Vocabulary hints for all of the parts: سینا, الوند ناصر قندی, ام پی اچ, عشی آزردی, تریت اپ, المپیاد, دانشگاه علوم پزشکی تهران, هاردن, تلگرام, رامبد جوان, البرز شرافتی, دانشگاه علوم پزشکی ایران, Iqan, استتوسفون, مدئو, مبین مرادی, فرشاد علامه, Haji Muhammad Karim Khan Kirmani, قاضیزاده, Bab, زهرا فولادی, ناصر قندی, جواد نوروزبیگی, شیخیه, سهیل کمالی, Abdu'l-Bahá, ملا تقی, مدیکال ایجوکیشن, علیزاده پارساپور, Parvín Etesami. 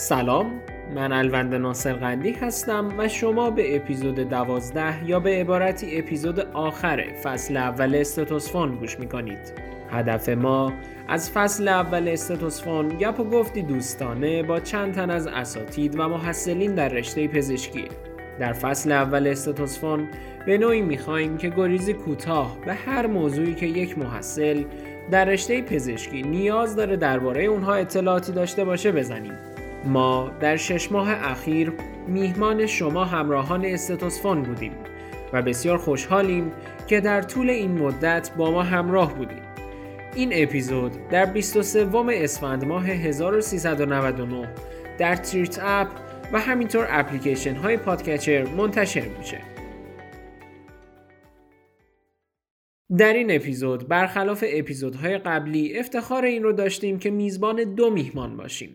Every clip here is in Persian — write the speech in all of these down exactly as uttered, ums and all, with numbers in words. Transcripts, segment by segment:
سلام، من الوند ناصر قندی هستم و شما به اپیزود دوازده یا به عبارتی اپیزود آخر فصل اول استتوسفون گوش میکنید. هدف ما از فصل اول استتوسفون گپ و گفتی دوستانه با چند تن از اساتید و محصلین در رشته پزشکیه. در فصل اول استتوسفون به نوعی میخواییم که گریزی کوتاه به هر موضوعی که یک محصل در رشته پزشکی نیاز داره درباره اونها اطلاعاتی داشته باشه بزنیم. ما در شش ماه اخیر میهمان شما همراهان استتوسفون بودیم و بسیار خوشحالیم که در طول این مدت با ما همراه بودیم. این اپیزود در بیست و سوم اسفند ماه هزار و سیصد و نود و نه در تریت اپ و همینطور اپلیکیشن های پادکچر منتشر میشه. در این اپیزود برخلاف اپیزودهای قبلی افتخار این رو داشتیم که میزبان دو میهمان باشیم.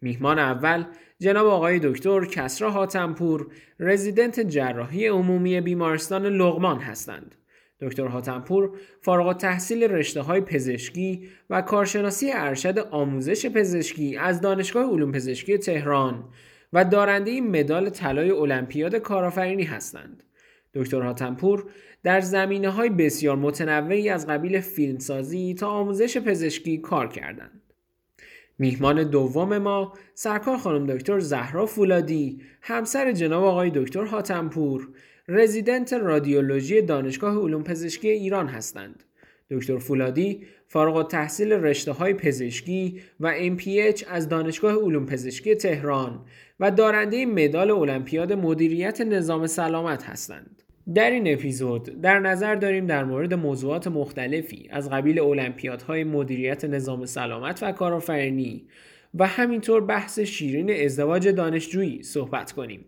میهمان اول جناب آقای دکتر کسری حاتم پور، رزیدنت جراحی عمومی بیمارستان لقمان هستند. دکتر حاتم پور فارغ التحصیل رشته‌های پزشکی و کارشناسی ارشد آموزش پزشکی از دانشگاه علوم پزشکی تهران و دارنده مدال طلای المپیاد کارآفرینی هستند. دکتر حاتم پور در زمینه‌های بسیار متنوعی از قبیل فیلمسازی تا آموزش پزشکی کار کردند. میهمان دوم ما سرکار خانم دکتر زهرا فولادی، همسر جناب آقای دکتر حاتم پور، رزیدنت رادیولوژی دانشگاه علوم پزشکی ایران هستند. دکتر فولادی فارغ التحصیل رشته‌های پزشکی و ام پی اچ از دانشگاه علوم پزشکی تهران و دارنده مدال المپیاد مدیریت نظام سلامت هستند. در این اپیزود در نظر داریم در مورد موضوعات مختلفی از قبیل المپیادهای مدیریت نظام سلامت و کارآفرینی و همینطور بحث شیرین ازدواج دانشجویی صحبت کنیم.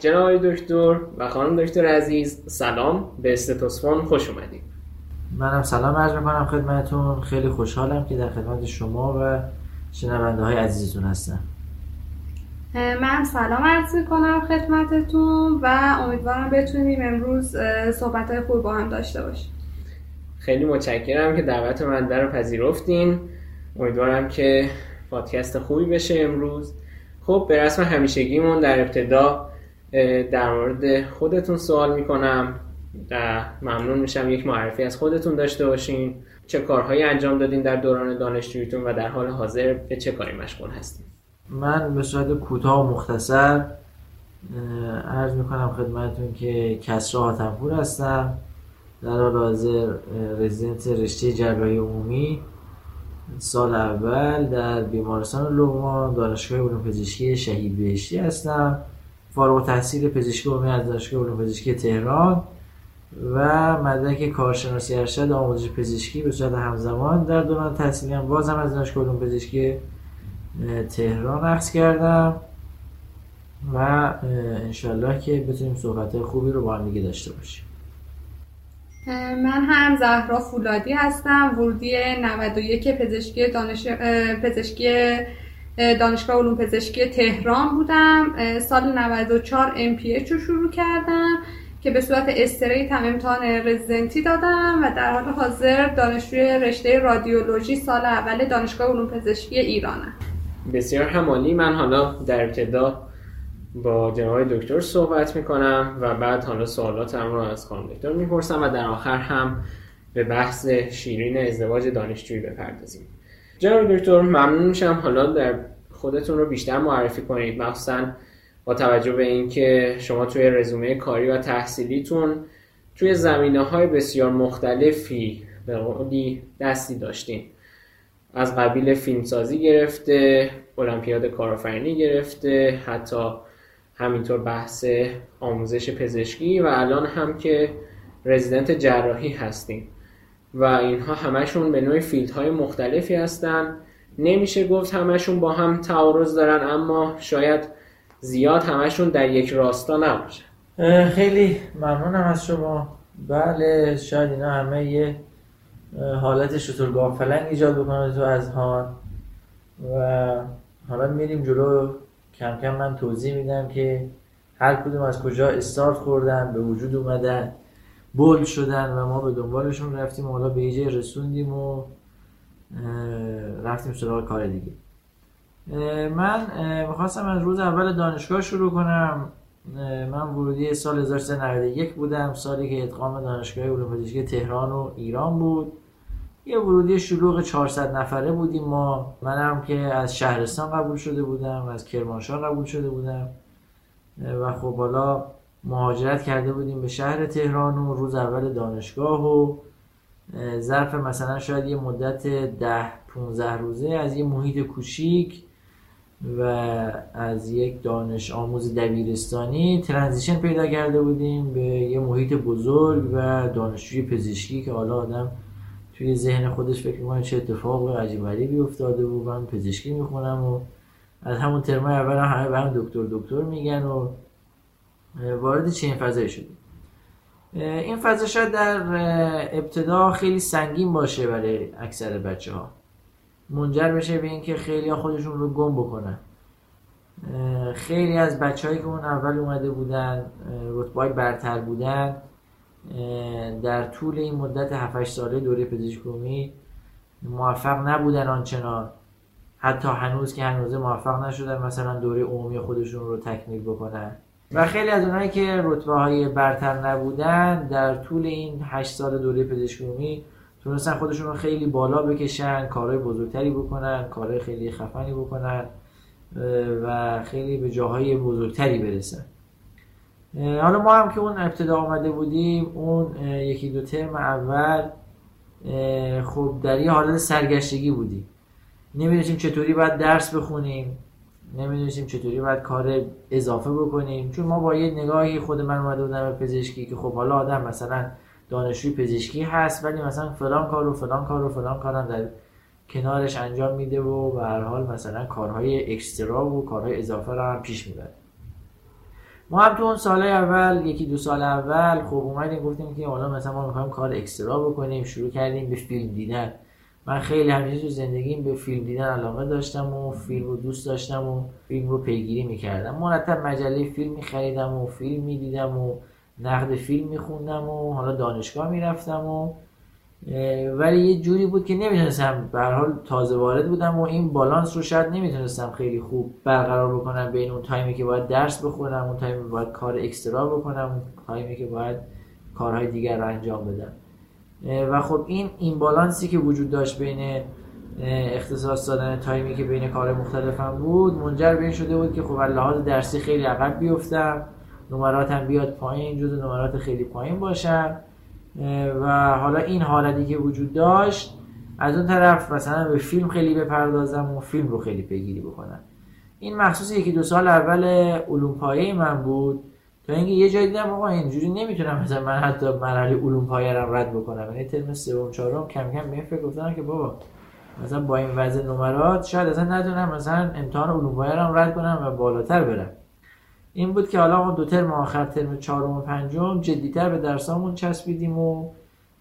جناب دکتر و خانم دکتر عزیز، سلام، به استتوسفون خوش اومدید. منم سلام عرض می‌کنم خدمتتون. خیلی خوشحالم که در خدمت شما و شنونده‌های عزیزتون هستم. منم سلام عرض می‌کنم خدمتتون و امیدوارم بتونیم امروز صحبت‌های خوب با هم داشته باشیم. خیلی متشکرم که دعوت من رو پذیرفتین. امیدوارم که پادکست خوبی بشه امروز. خب به رسم همیشگیمون در ابتدا در مورد خودتون سوال می‌کنم. ده ممنون میشم یک معرفی از خودتون داشته باشین. چه کارهایی انجام دادین در دوران دانشجوییتون و در حال حاضر به چه کاری مشغول هستین؟ من به صورت کوتاه و مختصر عرض میکنم خدمتتون که کسری حاتم پور هستم، در حال حاضر رزیدنت رشته جراحی عمومی سال اول در بیمارستان لوما دانشگاه علوم پزشکی شهید بهشتی هستم، فارغ التحصیل پزشکی عمومی از دانشگاه علوم پزشکی تهران و مدرک کارشناسی ارشد آموزش پزشکی به صورت همزمان در دوران تحصیلیم بازم از دانشگاه علوم پزشکی تهران اخذ کردم و انشالله که بتونیم صحبت‌های خوبی رو با هم دیگه داشته باشیم. من هم زهرا فولادی هستم، ورودی نود و یک پزشکی دانش پزشکی دانشگاه علوم پزشکی تهران بودم. سال نود و چهار ام پی اچ رو شروع کردم که به صورت اسقری تم امتحان رزیدنتی دادم و در حال حاضر دانشجوی رشته رادیولوژی سال اول دانشگاه علوم پزشکی ایرانم. بسیار همالی. من حالا در ابتدا با جناب دکتر صحبت میکنم و بعد حالا سوالاتم رو از خانم دکتر میپرسم و در آخر هم به بحث شیرین ازدواج دانشجویی بپردازیم. جناب دکتر ممنون میشم حالا در خودتون رو بیشتر معرفی کنید، مخصوصاً با توجه به اینکه شما توی رزومه کاری و تحصیلیتون توی زمینه‌های بسیار مختلفی به قولی دستی داشتین، از قبیل فیلمسازی گرفته، المپیاد کارآفرینی گرفته، حتی همینطور بحث آموزش پزشکی و الان هم که رزیدنت جراحی هستین و اینها همشون به نوعی فیلدهای مختلفی هستن. نمیشه گفت همشون با هم تعارض دارن، اما شاید زیاد همشون در یک راستا نباشه. خیلی ممنونم از شما. بله، شاید اینا همه یه حالت شترگاه فلنگ ایجاد بکنه تو اذهان و حالا میریم جلو. کم کم من توضیح میدم که هر کدوم از کجا استارت خوردن، به وجود اومدن، بول شدن و ما به دنبالشون رفتیم و حالا به یه جای رسوندیم و رفتیم سراغ کار دیگه. من می‌خواستم از روز اول دانشگاه شروع کنم. من ورودی سال هزار و سیصد و نود و یک بودم، سالی که ادغام دانشگاه علوم پزشکی تهران و ایران بود. یه ورودی شلوغ چهارصد نفره بودیم ما. منم که از شهرستان قبول شده بودم، از کرمانشاه قبول شده بودم و خب حالا مهاجرت کرده بودیم به شهر تهران و روز اول دانشگاه و ظرف مثلا شاید یه مدت ده پونزده روزه از یه محیط کوچیک و از یک دانش آموز دبیرستانی ترانزیشن پیدا کرده بودیم به یه محیط بزرگ و دانشجوی پزشکی که حالا آدم توی ذهن خودش فکر می‌کنه چه اتفاق عجیب غریبی افتاده و من پزشکی میخونم و از همون ترم اول همه به هم دکتر دکتر میگن و وارد چنین فضایی شدیم. این فضا شاید در ابتدا خیلی سنگین باشه برای اکثر بچه‌ها، منجر بشه به اینکه خیلی‌ها خودشون رو گم بکنن. خیلی از بچه‌هایی که اون اول اومده بودن، رتبه‌های برتر بودن، در طول این مدت هفت هشت ساله دوره پزشکی عمومی موفق نبودن آنچنان، حتی هنوز که هنوز موفق نشدن مثلا دوره عمومی خودشون رو تکمیل بکنن و خیلی از اونایی که رتبه‌های برتر نبودن در طول این هشت سال دوره پزشکی عمومی تونستن خودشون رو خیلی بالا بکشن، کارهای بزرگتری بکنن، کارهای خیلی خفنی بکنن و خیلی به جاهای بزرگتری برسن. حالا ما هم که اون ابتدا آمده بودیم، اون یکی دو ترم اول خب در یه حالت سرگشتگی بودیم، نمی‌دونستیم چطوری باید درس بخونیم، نمی‌دونستیم چطوری باید کار اضافه بکنیم، چون ما با یه نگاهی خود من اومده بودم به پزشکی که خب حالا آدم مثلا دانشجوی پزشکی هست ولی مثلا فلان کار و فلان کار و فلان کارم در کنارش انجام میده و به هر حال مثلا کارهای اکسترا و کارهای اضافه رو هم پیش میبره. ما هم تو اون سال اول، یکی دو سال اول خب اومدیم گفتیم که حالا مثلا ما می‌خوایم کار اکسترا بکنیم، شروع کردیم به فیلم دیدن. من خیلی همیشه تو زندگیم به فیلم دیدن علاقه داشتم و فیلم رو دوست داشتم و فیلم رو پیگیری می‌کردم. مرتب مجله فیلم می‌خریدم و فیلم می‌دیدم و نقد فیلم می‌خوندم و حالا دانشگاه می‌رفتم و ولی یه جوری بود که نمی‌دونستم، به هر حال تازه وارد بودم و این بالانس رو شاید نمی‌تونستم خیلی خوب برقرار بکنم بین اون تایمی که باید درس بخونم، اون تایمی که باید کار اکسترا بکنم، اون تایمی که باید کارهای دیگر رو انجام بدم. و خب این این بالانسی که وجود داشت بین اختصاص دادن تایمی که بین کار مختلفم بود منجر به این شده بود که خب از لحاظ درسی خیلی عقب بیفتم، نمراتم بیاد پایین، جزو نمرات خیلی پایین باشم و حالا این حالتی که وجود داشت از اون طرف مثلا به فیلم خیلی بپردازم و فیلم رو خیلی پیگیری بکنم. این مخصوص یکی دو سال اول علوم پایه من بود تا اینکه یه جایی دیدم آقا اینجوری نمیتونم مثلا من حتی مرحله علوم پایه رو رد بکنم. یعنی ترم سوم چهارم کم کم به این فکر افتادم که بابا مثلا با این وضع نمرات شاید اصلا نتونم مثلا امتحان علوم پایه رو رد کنم و بالاتر برم. این بود که حالا دو ترم آخر، ترم چهارم و پنجم، جدی‌تر به درسامون چسبیدیم و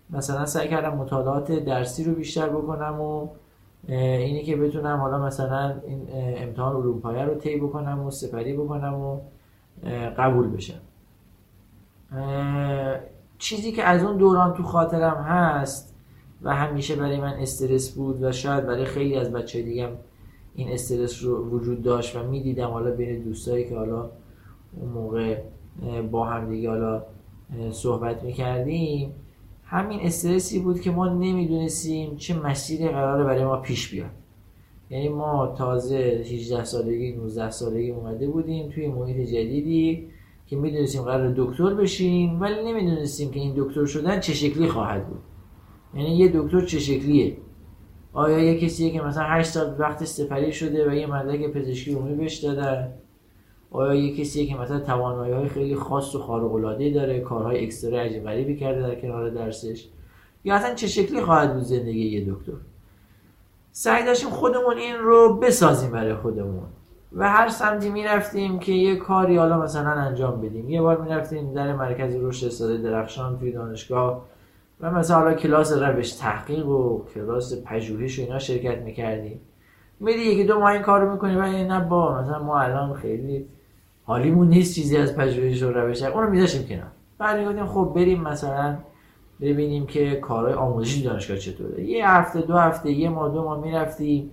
مثلا سعی کردم مطالعات درسی رو بیشتر بکنم و اینی که بتونم حالا مثلا این امتحان علوم پایه رو طی بکنم و سپری بکنم و قبول بشم. چیزی که از اون دوران تو خاطرم هست و همیشه برای من استرس بود و شاید برای خیلی از بچه‌های دیگه این استرس رو وجود داشت و می‌دیدم حالا بین دوستایی که حالا اون موقع با هم دیگه حالا صحبت می‌کردیم، همین استرسی بود که ما نمی‌دونستیم چه مسیری قراره برای ما پیش بیاد. یعنی ما تازه هجده سالگی، نوزده سالگی اومده بودیم توی محیط جدیدی که می‌دونستیم قراره دکتر بشیم ولی نمی‌دونستیم که این دکتر شدن چه شکلی خواهد بود. یعنی یه دکتر چه شکلیه؟ آیا یه کسیه که مثلا هشت سال وقت سپری شده و یه مدرک پزشکی عمومی بهش دادن؟ آیا یه کسیه که مثلا توانایی‌های خیلی خاص و خارق‌العاده‌ای داره، کارهای اکسترا عجیب غریبی کرده در کنار درسش؟ یا اصلا چه شکلی خواهد بود زندگی یه دکتر؟ سعی داشتیم خودمون این رو بسازیم برای خودمون و هر سمتی میرفتیم که یه کاری حالا مثلا انجام بدیم. یه بار میرفتیم در مرکز رشد استاد درخشان توی دانشگاه و مثلا حالا کلاس روش تحقیق و کلاس پژوهش و اینا شرکت میکردیم. میری یکی دو ماه این کار رو میکنی ولی نه با مثلا ما الان خیلی حالیمون نیست چیزی از پژوهش و روش اون رو می‌ذاشتیم کنار. بعد می‌گفتیم خب بریم مثلا ببینیم که کارهای آموزشی دانشگاه چطوره. یه هفته دو هفته یه ماه دو ماه می‌رفتیم.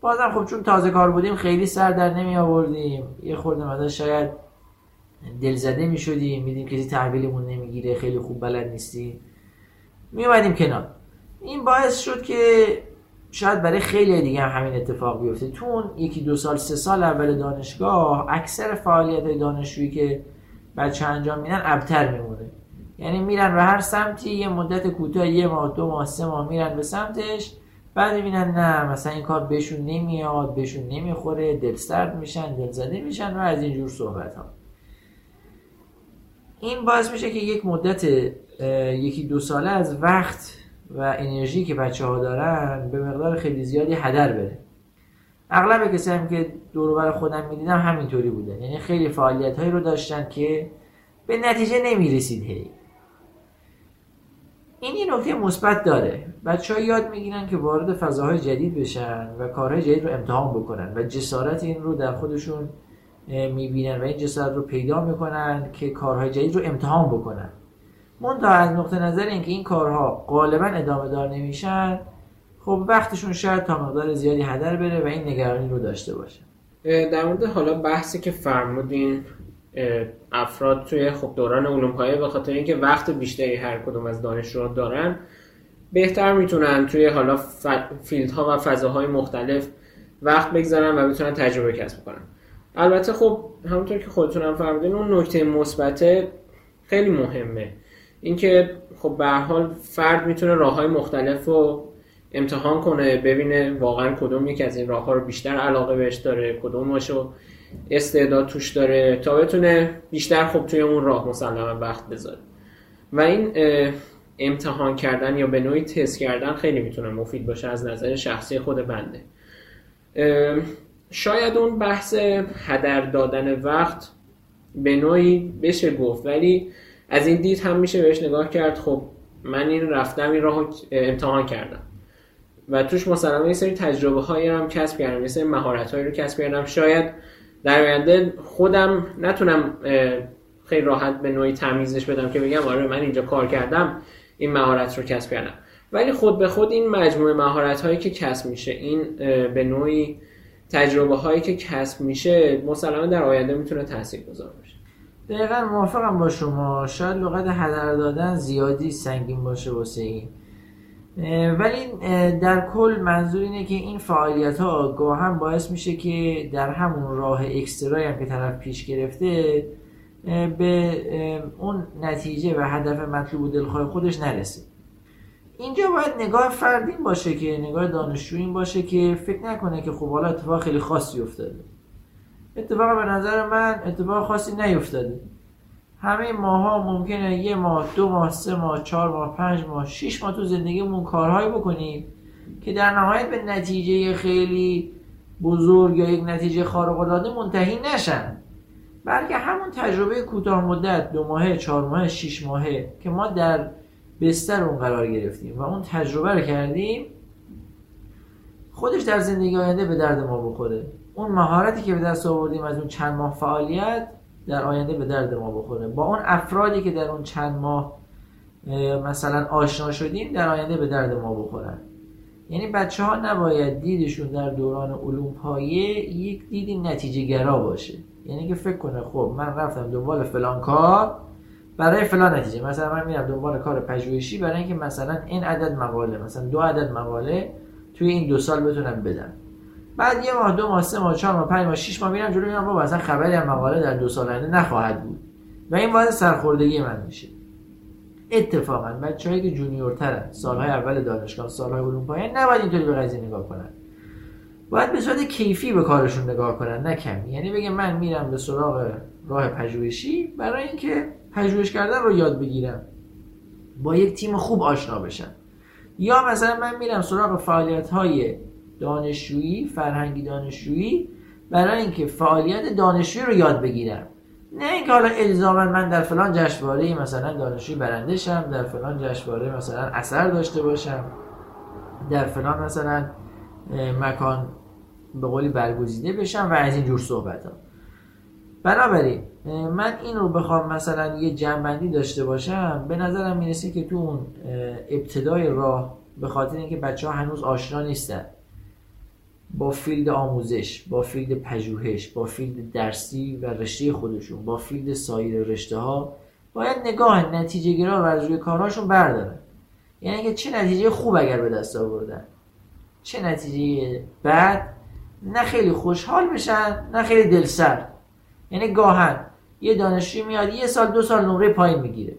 بازم خب چون تازه کار بودیم خیلی سر در نمی‌آوردیم. یه خورده مثلا شاید دلزده می‌شدیم، می‌دیدیم که چیزی تحویلمون نمی‌گیره، خیلی خوب بلد نیستیم. می‌اومدیم کنار. این باعث شد که شاید برای خیلی دیگه هم همین اتفاق بیفته. تو اون یکی دو سال سه سال اول دانشگاه اکثر فعالیت دانشجویی که بچه‌ها انجام میدن ابتر میمونه، یعنی میرن به هر سمتی یه مدت کوتاه یه ماه دو ماه سه ماه میرن به سمتش، بعد میبینن نه مثلا این کار بهشون نمیاد، بهشون نمیخوره، دلسرد میشن، دلزده میشن و از این جور صحبت ها. این باعث میشه که یک مدت یکی دو ساله از وقت و انرژی که بچه‌ها دارن به مقدار خیلی زیادی هدر بره. اغلب کسی هم که دور و بر خودم می‌دیدم همینطوری بودن، یعنی خیلی فعالیت‌هایی رو داشتن که به نتیجه نمی‌رسید. هی این یه نکته مثبت داره، بچه‌ها یاد می‌گیرن که وارد فضاهای جدید بشن و کارهای جدید رو امتحان بکنن و جسارت این رو در خودشون می‌بینن و این جسارت رو پیدا می‌کنن که کارهای جدید رو امتحان بکنن. منتها از نقطه نظر اینکه این کارها غالبا ادامه دار نمیشن، خب وقتشون شاید تا مقدار زیادی هدر بره و این نگرانی رو داشته باشه. در مورد حالا بحثی که فرمودین افراد توی خب دوران علوم پایه به خاطر اینکه وقت بیشتری هر کدوم از دانشجوها دارن بهتر میتونن توی حالا فیلدها و فضاهای مختلف وقت بگذارن و میتونن تجربه کسب کنن. البته خب همونطور که خودتون هم فرمودین اون نکته مثبت خیلی مهمه، اینکه خب به هر حال فرد میتونه راه‌های مختلف رو امتحان کنه، ببینه واقعا کدوم یک از این راه‌ها رو بیشتر علاقه بهش داره، کدومشو استعداد توش داره تا بتونه بیشتر خب توی اون راه مسلماً وقت بذاره. و این امتحان کردن یا به نوعی تست کردن خیلی میتونه مفید باشه از نظر شخصی خود بنده. شاید اون بحث هدر دادن وقت به نوعی بشه گفت، ولی از این دید هم میشه بهش نگاه کرد خب من این رفتم این راهو امتحان کردم و توش مثلا یه سری تجربه هایی هم کسب کردم، یه سری مهارت هایی رو کسب کردم، شاید در آینده خودم نتونم خیلی راحت به نوعی تمیزش بدم که بگم آره من اینجا کار کردم این مهارت رو کسب کردم، ولی خود به خود این مجموعه مهارت هایی که کسب میشه، این به نوعی تجربه هایی که کسب میشه مثلا در آینده میتونه تاثیرگذار باشه. دقیقا موافقم با شما، شاید لغت هدر دادن زیادی سنگین باشه واسه این، ولی در کل منظور اینه که این فعالیت ها گاه هم باعث میشه که در همون راه اکسترایی هم که طرف پیش گرفته به اون نتیجه و هدف مطلوب و دلخواه خودش نرسه. اینجا باید نگاه فردین باشه، که نگاه دانشجویین باشه که فکر نکنه که خب حالا اتفاق خیلی خاصی افتاده. اتفاقا به نظر من اتفاق خاصی نیفتاده. همه ماها ممکنه یه ماه، دو ماه، سه ماه، چهار ماه، پنج ماه، شش ماه تو زندگیمون کارهایی بکنیم که در نهایت به نتیجه خیلی بزرگ یا یک نتیجه خارق العاده منتهی نشن، بلکه همون تجربه کوتاه مدت دو ماهه، چهار ماهه، شش ماهه که ما در بستر اون قرار گرفتیم و اون تجربه رو کردیم خودش در زندگی آینده به درد ما بخوره. اون مهارتی که به دست آوردیم از اون چند ماه فعالیت در آینده به درد ما بخوره، با اون افرادی که در اون چند ماه مثلا آشنا شدیم در آینده به درد ما بخورن. یعنی بچه ها نباید دیدشون در دوران علوم پایه یک دیدی نتیجه گرا باشه، یعنی که فکر کنه خب من رفتم دنبال فلان کار برای فلان نتیجه، مثلا من میرم دنبال کار پژوهشی برای اینکه مثلا این عدد مقاله، مثلا دو عدد مقاله توی این دو سال بتونم بدم. بعد یه ماه، دو ماه، سه ماه، چهار ماه، پنج ماه، شش ماه میرم جلو میرم بابا اصلا خبری از مقاله در دو سال آینده نخواهد بود و این واسه سرخوردگی من میشه. اتفاقا بچه‌هایی که جونیورترن، سالهای اول دانشگاه، سالهای علوم پایه، نباید اینطوری به قضیه نگاه کنن. باید به صورت کیفی به کارشون نگاه کنن، نه کمی. یعنی بگه من میرم به سراغ راه پژوهشی برای اینکه پژوهش کردن رو یاد بگیرم، با یک تیم خوب آشنا بشم. یا مثلا من میرم سراغ فعالیت‌های دانشجویی، فرهنگی دانشجویی برای اینکه فعالیت دانشجویی رو یاد بگیرم، نه اینکه حالا الزاما من در فلان جشنواره مثلا دانشجویی برنده شم، در فلان جشنواره مثلا اثر داشته باشم، در فلان مثلا مکان به قولی برگزیده بشم و از این جور صحبت‌ها. بنابراین من این رو بخوام مثلا یه جنبندی داشته باشم، به نظرم میرسه که تو اون ابتدای راه به خاطر اینکه بچه‌ها هنوز آشنا نیستن با فیلد آموزش، با فیلد پژوهش، با فیلد درسی و رشته خودشون، با فیلد سایر رشته‌ها، باید نگاه نتیجه گرا رو از روی کارهاشون بردارن. یعنی که چه نتیجه خوب اگر به دست آوردن، چه نتیجه بد، نه خیلی خوشحال میشن نه خیلی دلسرد. یعنی گاهن یه دانشجوی میاد یه سال دو سال نمره پایین میگیره،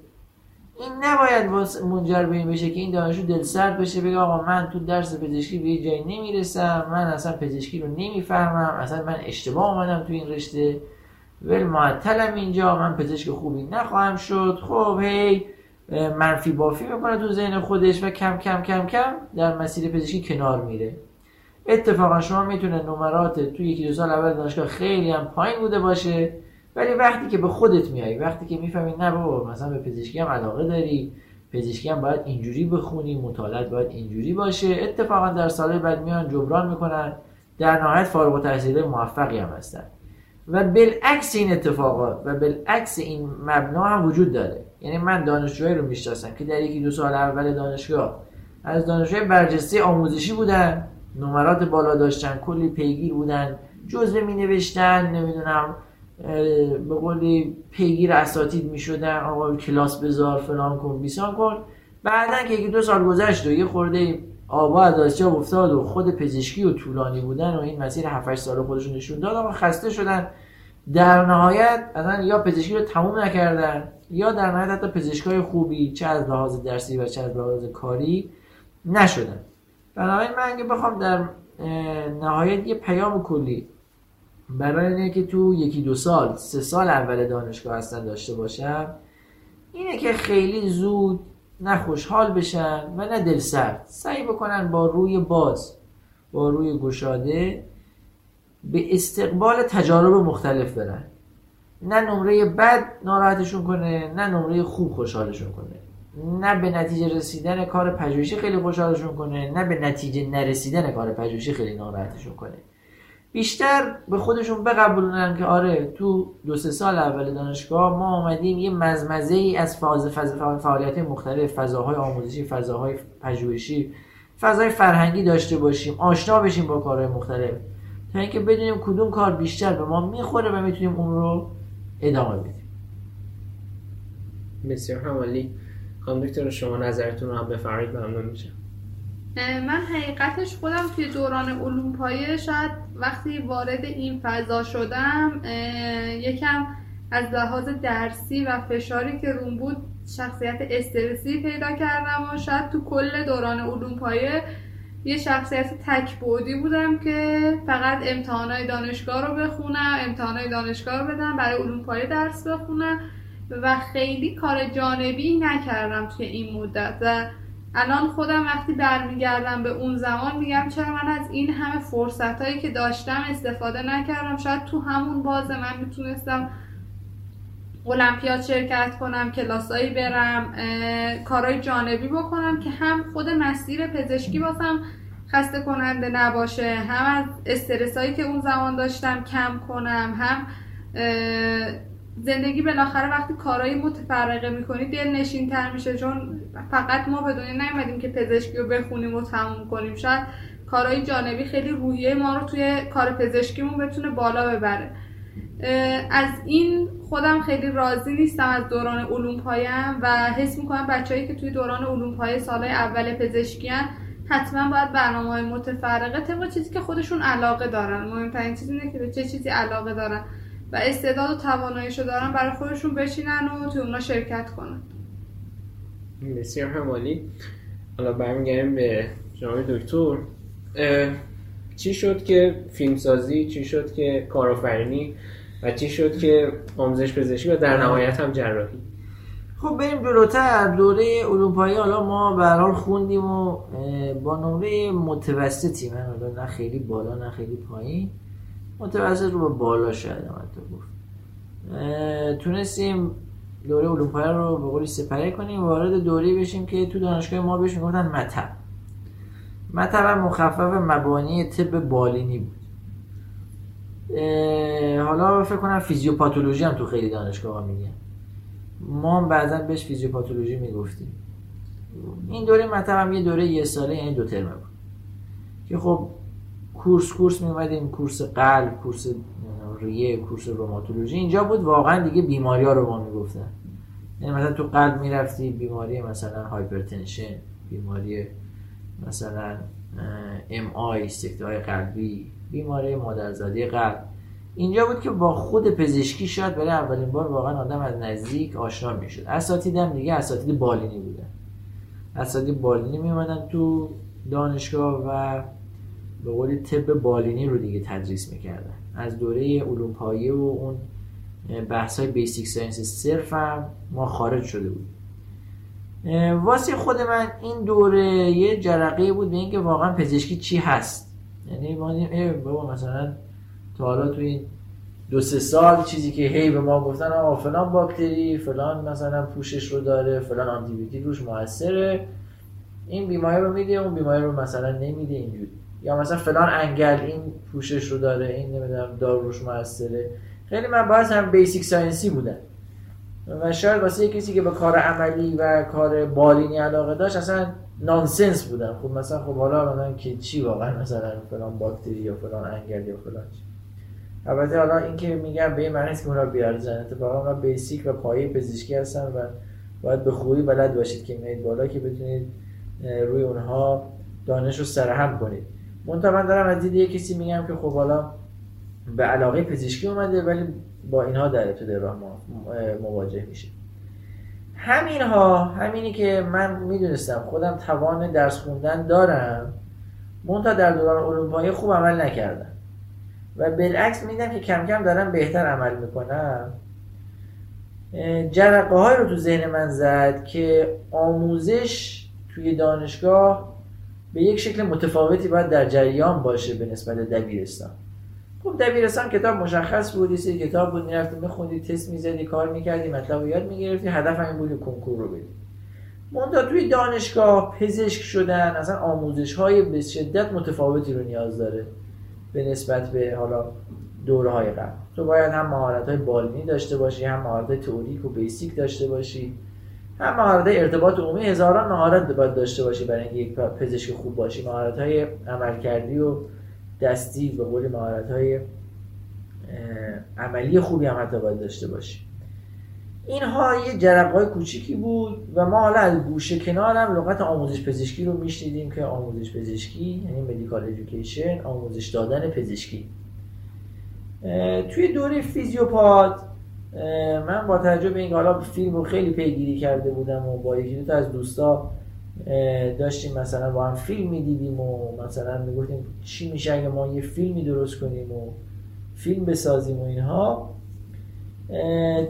این نباید منجر به این بشه که این دانشجو دلسرد بشه، بگه آقا من تو درس پزشکی به جایی نمیرسم، من اصلا پزشکی رو نمیفهمم، اصلا من اشتباه اومدم تو این رشته، ول معطلم اینجا، من پزشک خوبی نخواهم شد. خب هی منفی بافی میکنه تو ذهن خودش و کم کم کم کم در مسیر پزشکی کنار میره. اتفاقا شما میتونه نمرات تو یکی دو سال اول دانشگاه خیلی هم پایین بوده باشه، ولی وقتی که به خودت میای، وقتی که میفهمی نه بابا مثلا به پزشکی هم علاقه داری، پزشکی هم باید اینجوری بخونی، مطالعات باید اینجوری باشه، اتفاقا در سالهای بعد میان جبران میکنن، در نهایت فارغ التحصیلای موفقی هم هستن. و بالعکس این اتفاقات و بالعکس این مبنا هم وجود داره. یعنی من دانشجوهایی رو میشناسم که در یکی دو سال اول دانشگاه از دانشجوهای برجسته آموزشی بودن، نمرات بالا داشتن، کلی پیگیر بودن، جزوه می نوشتن، نمیدونم به قولی پیگیر اساتید می شدن، آقا کلاس بذار فلان کن بیسان کن. بعدن که یکی دو سال گذشت و یه خورده آبا از آسیا افتاد و خود پزشکی و طولانی بودن و این مسیر هفت هشت سال خودشون نشون دادن و خسته شدن، در نهایت اصلا یا پزشکی رو تموم نکردن یا در نهایت حتی پزشکای خوبی چه از لحاظ درسی و چه از لحاظ کاری نشدن. بنابراین من اگه بخوام در نهایت یه پیام کلی برای اینه که تو یکی دو سال سه سال اول دانشگاه هستن داشته باشم، اینه که خیلی زود نه خوشحال بشن و نه دلسرد، سعی بکنن با روی باز، با روی گشاده به استقبال تجارب مختلف برن، نه نمره بد ناراحتشون کنه نه نمره خوب خوشحالشون کنه، نه به نتیجه رسیدن کار پژوهشی خیلی خوشحالشون کنه نه به نتیجه نرسیدن کار پژوهشی خیلی ناراحتشون کنه. بیشتر به خودشون بقبولونن که آره تو دو سه سال اول دانشگاه ما آمدیم یه مزمزه ای از فاز فعالیت مختلف، فضاهای آموزشی، فضاهای پژوهشی، فضای فرهنگی داشته باشیم، آشنا بشیم با کارهای مختلف، تا اینکه بدونیم کدوم کار بیشتر به ما میخوره و میتونیم اون رو ادامه بدیم. بسیار عالی. دکتر شما نظرتون رو هم بفرمایید، ممنون میشم. من حقیقتش خودم توی دوران علوم پایه شاید وقتی وارد این فضا شدم یکم از لحاظ درسی و فشاری که روم بود شخصیت استرسی پیدا کردم و شاید تو کل دوران علوم پایه یه شخصیت تک‌بعدی بودم که فقط امتحانات دانشگاه رو بخونم، امتحانات دانشگاه رو بدم، برای علوم پایه درس بخونم و خیلی کار جانبی نکردم توی این مدت. و الان خودم وقتی برمیگردم به اون زمان میگم چرا من از این همه فرصتایی که داشتم استفاده نکردم. شاید تو همون بازه من میتونستم المپیاد شرکت کنم، کلاسایی برم، کارهای جانبی بکنم که هم خود مسیر پزشکی واسم خسته کننده نباشه، هم از استرسایی که اون زمان داشتم کم کنم، هم زندگی بالاخره وقتی کارهای متفرقه میکنی دلنشین تر میشه، چون فقط ما به دنیا نیومدیم که پزشکی رو بخونیم و تموم کنیم. شاید کارهای جانبی خیلی روحیه ما رو توی کار پزشکیمون بتونه بالا ببره. از این خودم خیلی راضی نیستم از دوران علوم پایم و حس میکنم بچه‌هایی که توی دوران علوم پایه سالهای اول پزشکیان حتما باید برنامه‌های متفرقه طبق چیزی که خودشون علاقه دارن، مهمترین چیز اینه که به چه چیزی علاقه دارن و استعداد و تواناییشو دارن برای خودشون بشینن و توی اونا شرکت کنن. بسیار همالی. حالا برمیگردیم به جناب دکتر. چی شد که فیلمسازی، چی شد که کارآفرینی و چی شد که آموزش پزشکی و در نهایت هم جراحی؟ خب بریم جلوتر. دوره علوم پایه حالا ما به هر حال خوندیم و با نمره متوسطی، من حالا نه خیلی بالا نه خیلی پایین، متوسط رو به بالا شاید حتی گفت، تونستیم دوره علوم پایه رو به قولی سپری کنیم، وارد دوره بشیم که تو دانشگاه ما بهش میگفتن مطب. مطب مخفف مبانی طب بالینی بود. حالا فکر کنم فیزیوپاتولوژی هم تو خیلی دانشگاه‌ها میگن، ما هم بعضا بهش فیزیوپاتولوژی میگفتیم. این دوره مطلب هم یه دوره یه ساله، یعنی دو ترمه بود که خب کورس کورس میومدیم، کورس قلب، کورس ریه، کورس روماتولوژی. اینجا بود واقعا دیگه بیماری ها رو ما میگفتن، یعنی مثلا تو قلب میرفتی بیماری مثلا هایپرتنشن، بیماری مثلا ام آی، سکته‌های قلبی، بیماری مادرزادی قلب. اینجا بود که با خود پزشکی شاید برای اولین بار واقعا آدم از نزدیک آشنا میشد. اساتیدم دیگه اساتید بالینی بودن، اساتید بالینی میمدن تو دانشگاه و به قول طب بالینی رو دیگه تدریس میکردن. از دوره علوم پایه و اون بحث های بیسیک ساینس صرف هم ما خارج شده بود. واسه خود من این دوره یه جرقه بود به اینکه واقعا پزشکی چی هست. یعنی ما دیدیم بابا مثلا تا حالا تو این دو سه سال چیزی که هی به ما گفتن آقا فلان باکتری فلان مثلا پوشش رو داره، فلان آنتیبیوتیک روش موثره، این بیماری رو میده، اون بیماری رو مثلا نمیده اینجوری، یا مثلا فلان انگل این پوشش رو داره، این نمیدونم دارو روش موثره. خیلی من باز هم بیسیک ساینسی بودم و شاید واسه کسی که به کار عملی و کار بالینی علاقه داشت اصلا نانسنس بودن. خب مثلا خب حالا مثلا که چی واقعا مثلا فلان باکتری یا فلان انگل یا فلان چی. البته حالا این که میگم به این معنی است که اونا بیارزن، اتفاقا من بیسیک و پایه پزشکی هستم و باید به خوبی بلد باشید که میاد بالا که بتونید روی اونها دانش رو سرهم کنید. منتها من دارم از دید یه کسی میگم که خب حالا به علاقه پزشکی اومده ولی با اینها در ابتدای راه مواجه میشه. همینها همینی که من میدونستم خودم توان درس خوندن دارم، منتها در دوران علوم پایه خوب عمل نکردم و بالعکس میدم که کم کم دارم بهتر عمل میکنم. جرقه های رو تو ذهن من زد که آموزش توی دانشگاه به یک شکل متفاوتی باید در جریان باشه به نسبت دبیرستان. خب دبیرستان کتاب مشخص بود، یه کتاب بود میرفتی میخوندی، تست میزدی، کار میکردی، مطلب رو یاد میگرفتی، هدف همین بود کنکور رو بدی. منتها توی دانشگاه پزشک شدن اصلا آموزش های به شدت متفاوتی رو نیاز داره به نسبت به حالا دوره‌های قبل. تو باید هم مهارت‌های بالینی داشته باشی، هم مهارت‌های تئوریک و بیسیک داشته باشی، هم مهارت‌های ارتباط عمومی، هزاران مهارت باید داشته باشی برای اینکه یک پزشک خوب باشی. مهارت‌های عملکردی و دستی و قول مهارت‌های عملی خوبی هم حتی باید داشته باشی. اینها یه جرقه‌های کوچیکی بود و ما حالا از گوشه کنارم لغت آموزش پزشکی رو میشنیدیم که آموزش پزشکی یعنی مدیکال ایجوکیشن، آموزش دادن پزشکی. توی دوره فیزیوپاد من با توجه به اینکه حالا فیلم رو خیلی پیگیری کرده بودم و با یکی دو تا از دوستا داشتیم مثلا با هم فیلم می‌دیدیم و مثلا می‌گفتیم چی میشه اگه ما یه فیلمی درست کنیم و فیلم بسازیم و اینها.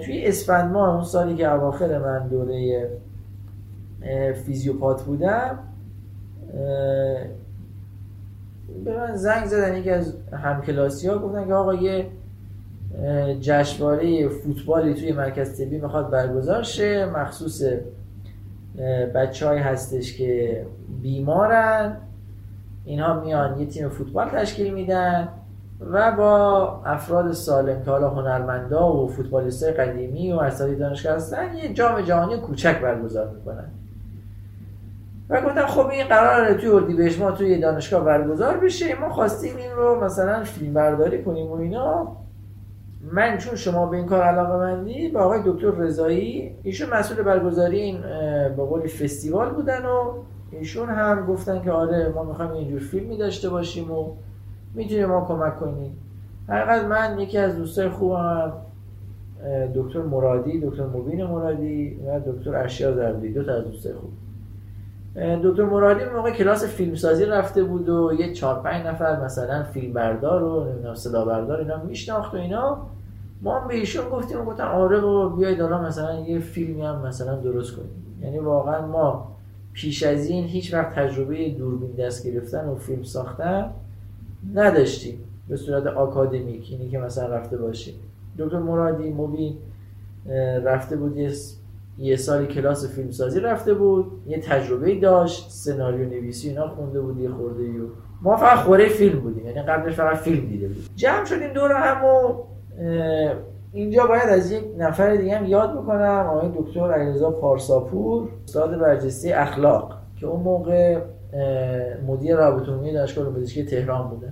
توی اسفند ماه اون سالی که اواخر من دوره فیزیوپات بودم به من زنگ زدن یکی از همکلاسی‌ها، گفتن که آقا یه جشنواره فوتبالی توی مرکز طبی میخواد برگزار شه، مخصوص بچه‌هایی هستش که بیمارن، اینها میان یه تیم فوتبال تشکیل میدن و با افراد سالم که حالا هنرمندا و فوتبالیستای قدیمی و اساتید دانشگاه هستن یه جام جهانی کوچک برگزار میکنن. و گفتم خب این قراره توی اردیبهشت ما توی دانشگاه برگزار بشه، ما خواستیم این رو مثلا فیلم برداری کنیم و اینا. من چون شما به این کار علاقه‌مندی با آقای دکتر رضایی، ایشون مسئول برگزاری این به قول فستیوال بودن و ایشون هم گفتن که آره ما می‌خوایم اینجور فیلمی داشته باشیم و میتونیم ما کمک کنیم. حقیقت من یکی از دوستای خوبم دکتر مرادی، دکتر مبین مرادی و دکتر عشی آزردی، دو تا از دوستای خوب. دکتر مرادی موقع کلاس فیلمسازی رفته بود و یه چهار پنج نفر مثلا فیلم بردار و نمیدونم صدا بردار اینا میشناخت و اینا. ما هم به ایشون گفتیم و گفتن آره بابا بیاید حالا مثلا یه فیلمی هم مثلا درست کنیم. یعنی واقعا ما پیش از این هیچ وقت تجربه دوربین دست گرفتن و فیلم ساختن نداشتیم به صورت آکادمیک، اینی که مثلا رفته باشیم. دکتر مرادی مبین رفته بود یه سالی کلاس فیلمسازی رفته بود، یه تجربه‌ای داشت، سناریو نویسی اینا خونده بود یه خورده‌ای. ما فقط خوره فیلم بودیم، یعنی قبلش فقط فیلم دیده بودیم. جمع شدیم دور هم و اینجا باید از یک نفر دیگه هم یاد بکنم، آقای دکتر علیزاده پارساپور، استاد برجسته اخلاق که اون موقع مدیر روابط عمومی دانشگاه علوم پزشکی تهران بوده.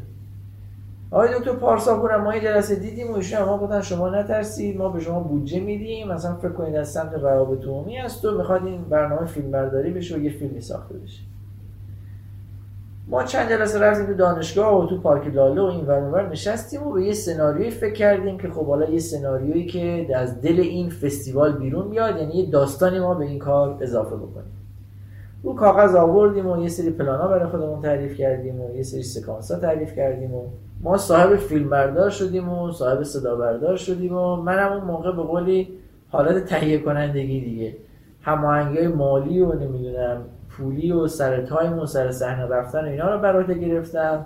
آقای دکتر پارساپور ما یه جلسه دیدیم و ایشون ما گفتن شما نترسید، ما به شما بودجه میدیم، مثلا فکر کنید از سمت روابط عمومی است و میخواد این برنامه فیلمبرداری بشه و یه فیلمی ساخته بشه. ما چند جلسه رفتیم تو دانشگاه و تو پارک لاله و اینور اونور نشستیم و به یه سناریویی فکر کردیم که خب حالا یه سناریویی که از دل این فستیوال بیرون بیاد، یعنی یه داستانی ما به این کار اضافه بکنیم. رو کاغذ آوردیم و یه سری پلانا برای خودمون تعریف کردیم و یه سری سکانس‌ها تعریف کردیم و ما صاحب فیلمبردار شدیم و صاحب صدابردار شدیم و منم اون موقع به قولی حالت تهیه کنندگی دیگه، هماهنگی مالی و نمیدونم پولی و سر تایم و سر صحنه رفتن و اینا رو برات گرفتم.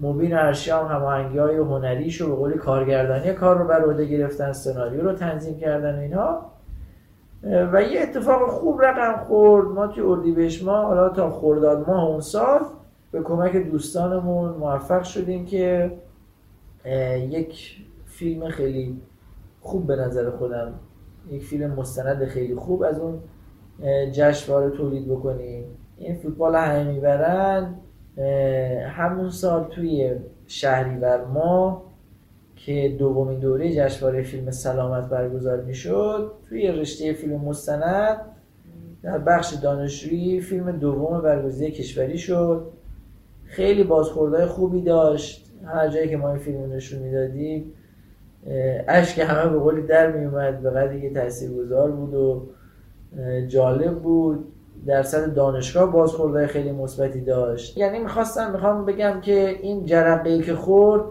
مبین عشی هم هماهنگی‌های هنریشو به قول کارگردانی کار رو برات گرفتن، سناریو رو تنظیم کردن و اینا و یه اتفاق خوب رقم خورد. ما توی اردیبهشت ماه، حالا تا خرداد ماه اون سال، به کمک دوستانمون موفق شدیم که یک فیلم خیلی خوب، به نظر خودم یک فیلم مستند خیلی خوب از اون جشنواره تولید بکنیم. این فوتبال هم میبرن همون سال توی شهریور ماه که دومین دوره جشنواره فیلم سلامت برگزار میشد، توی رشته فیلم مستند در بخش دانشجویی فیلم دوم برگزیده کشوری شد. خیلی بازخوردهای خوبی داشت، هر جایی که ما این فیلم نشون میدادیم اشک همه به قول در میومد، به قدری که تاثیرگذار بود و جالب بود. در سطح دانشگاه بازخوردهای خیلی مثبتی داشت. یعنی میخواستم میخوام بگم که این جرقه‌ای که خورد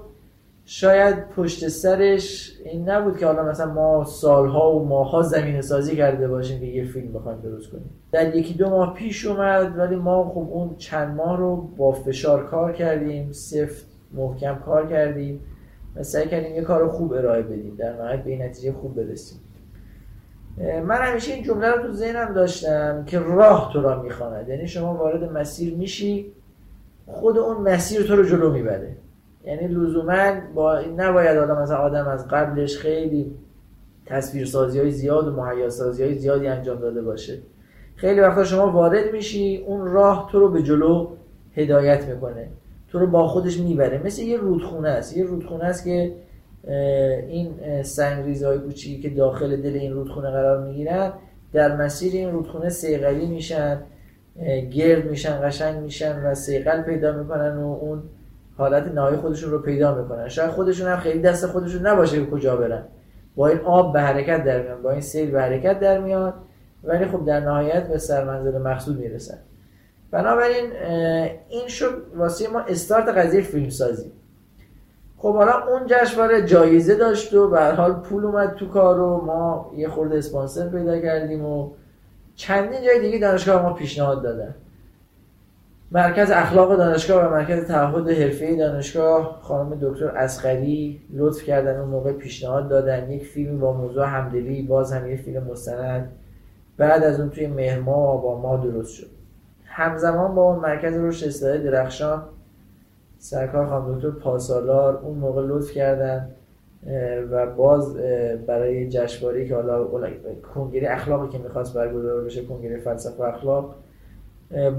شاید پشت سرش این نبود که حالا مثلا ما سالها و ماها زمینه سازی کرده باشیم که یه فیلم بخوایم درست کنیم. در یکی دو ماه پیش اومد، ولی ما خب اون چند ماه رو با فشار کار کردیم، سفت محکم کار کردیم و سعی کردیم یه کار خوب ارائه بدیم، در نهایت به این نتیجه خوب برسیم. من همیشه این جمله رو تو ذهنم داشتم که راه تو را میخواند، یعنی شما وارد مسیر میشی، خود اون مسیر تو رو جلو میبره. یعنی لزوما با نباید آدم مثلا آدم از قبلش خیلی تصویرسازی‌های زیاد و مهیاسازی‌های زیادی انجام داده باشه. خیلی وقتا شما وارد میشی، اون راه تو رو به جلو هدایت میکنه، تو رو با خودش میبره. مثل یه رودخونه است، یه رودخونه است که این سنگریزهای کوچیکی که داخل دل این رودخونه قرار میگیرن، در مسیر این رودخونه صیقلی میشن، گرد میشن، قشنگ میشن و صیقل پیدا میکنن و اون حالت نهایی خودشون رو پیدا میکنن. شاید خودشون هم خیلی دست خودشون نباشه به کجا برن، با این آب به حرکت در میان، با این سیل به حرکت در میان، ولی خب در نهایت به سرمنزل مقصود میرسن. بنابراین این شد واسه ما استارت قضیه فیلمسازی. خب حالا اون جشنواره جایزه داشت و به هر حال پول اومد تو کار و ما یه خورده اسپانسر پیدا کردیم و چندین جای دیگه دانشگاه ما پیشنهاد دادن. مرکز اخلاق دانشگاه و مرکز تعهد حرفه‌ای دانشگاه، خانم دکتر اسقری لطف کردن اون موقع پیشنهاد دادن یک فیلم با موضوع همدلی، باز هم یه فیلم مستند. بعد از اون توی مهر ماه با ما درست شد. همزمان با اون مرکز رشد اصلاحی درخشان، سرکار خانم دکتر پاسالار اون موقع لطف کردن و باز برای جشنواره‌ای که حالا کنگره اخلاقی که می‌خواست برگزار بشه، کنگره فلسفه اخلاق،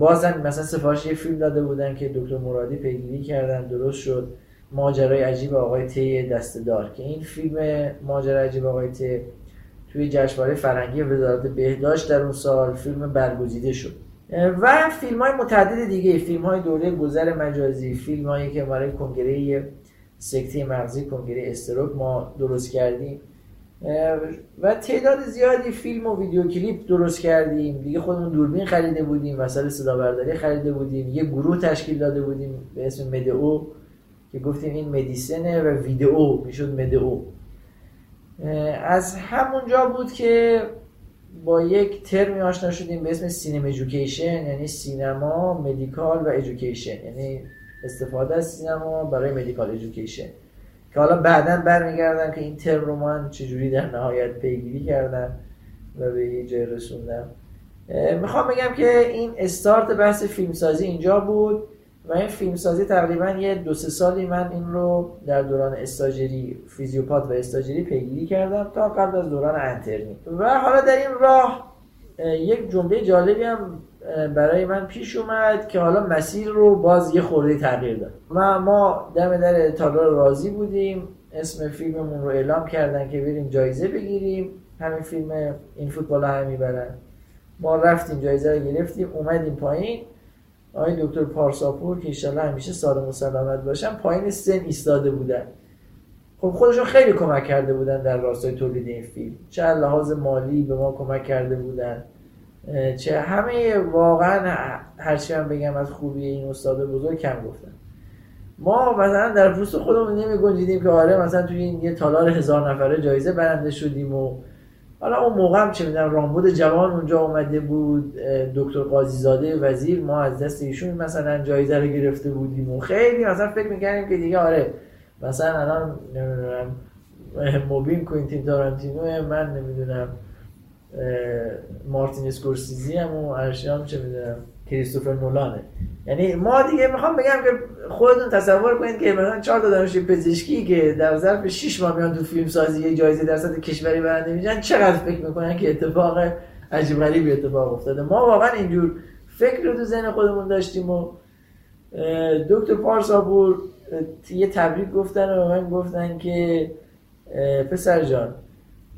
بازم مثلا سفارش یه فیلم داده بودن که دکتر مرادی پیگیری کردن درست شد، ماجرای عجیب آقای ته دسته‌دار، که این فیلم ماجرای عجیب آقای ته توی جشنواره فرهنگی وزارت بهداشت در اون سال فیلم برگزیده شد و فیلم‌های متعدد دیگه، فیلم‌های دوره گذر مجازی، فیلم‌هایی که برای کنگره سکته مغزی، کنگره استروک ما درست کردیم و تعداد زیادی فیلم و ویدیو کلیپ درست کردیم دیگه. خودمون دوربین خریده بودیم، وسایل صدابرداری خریده بودیم، یه گروه تشکیل داده بودیم به اسم مدئو که گفتیم این مدیسنه و ویدئو میشد مدئو. از همونجا بود که با یک ترمی آشنا شدیم به اسم سینم ایجوکیشن، یعنی سینما، مدیکال و ایجوکیشن، یعنی استفاده از سینما برای مدیکال ایجوکیشن، که حالا بعداً برمیگردم که این ترم رو من چجوری در نهایت پیگیری کردم و به یه جای رسوندم. میخوام بگم که این استارت بحث فیلمسازی اینجا بود و این فیلمسازی تقریبا یه دو سه سالی من این رو در دوران استاجری فیزیوپات و استاجری پیگیری کردم تا قبل از دوران انترنی. و حالا در این راه یک جنبه جالبی هم برای من پیش اومد که حالا مسیر رو باز یه خورده تغییر داد. ما ما دم در تالار راضی بودیم، اسم فیلممون رو اعلام کردن که بریم جایزه بگیریم، همین فیلم این فوتبال هم میبرن. ما رفتیم جایزه رو گرفتیم، اومدیم پایین، آقای دکتر پارساپور که انشالله همیشه سالم و سلامت باشن پایین سن ایستاده بودن. خب خودشون خیلی کمک کرده بودن در راستای تولید این فیلم، چه از لحاظ مالی به ما کمک کرده بودن، چه همه، واقعا هرچی من بگم از خوبی این استاد بزرگ کم گفتن. ما مثلا در پوست خودمون نمی گنجیدیم که آره مثلا توی این یه تالار هزار نفره جایزه برنده شدیم. و حالا اون موقع هم چه میدونم رامبد جوان اونجا اومده بود، دکتر قاضیزاده وزیر، ما از دست ایشون مثلا جایزه رو گرفته بودیم و خیلی مثلا فکر می‌کردیم که دیگه آره مثلا الان نمیدونم مبین کوینتین تارانتینو، من نمیدونم مارتین اسکورسیزی هم و ارشام چه میدونم کریستوفر نولانه. یعنی ما دیگه میخوام بگم که خودتون تصور کنید که مثلا چهار تا دانشجوی پزشکی که در ظرف شش ماه میان تو فیلم سازی یه جایزه در سطح کشوری برنده میشن چقدر فکر میکنن که اتفاق عجیب غریبی اتفاق افتاده. ما واقعا اینجور فکر رو تو ذهن خودمون داشتیم و دکتر پارساپور یه تبریک گفتن و من گفتن که پسر جان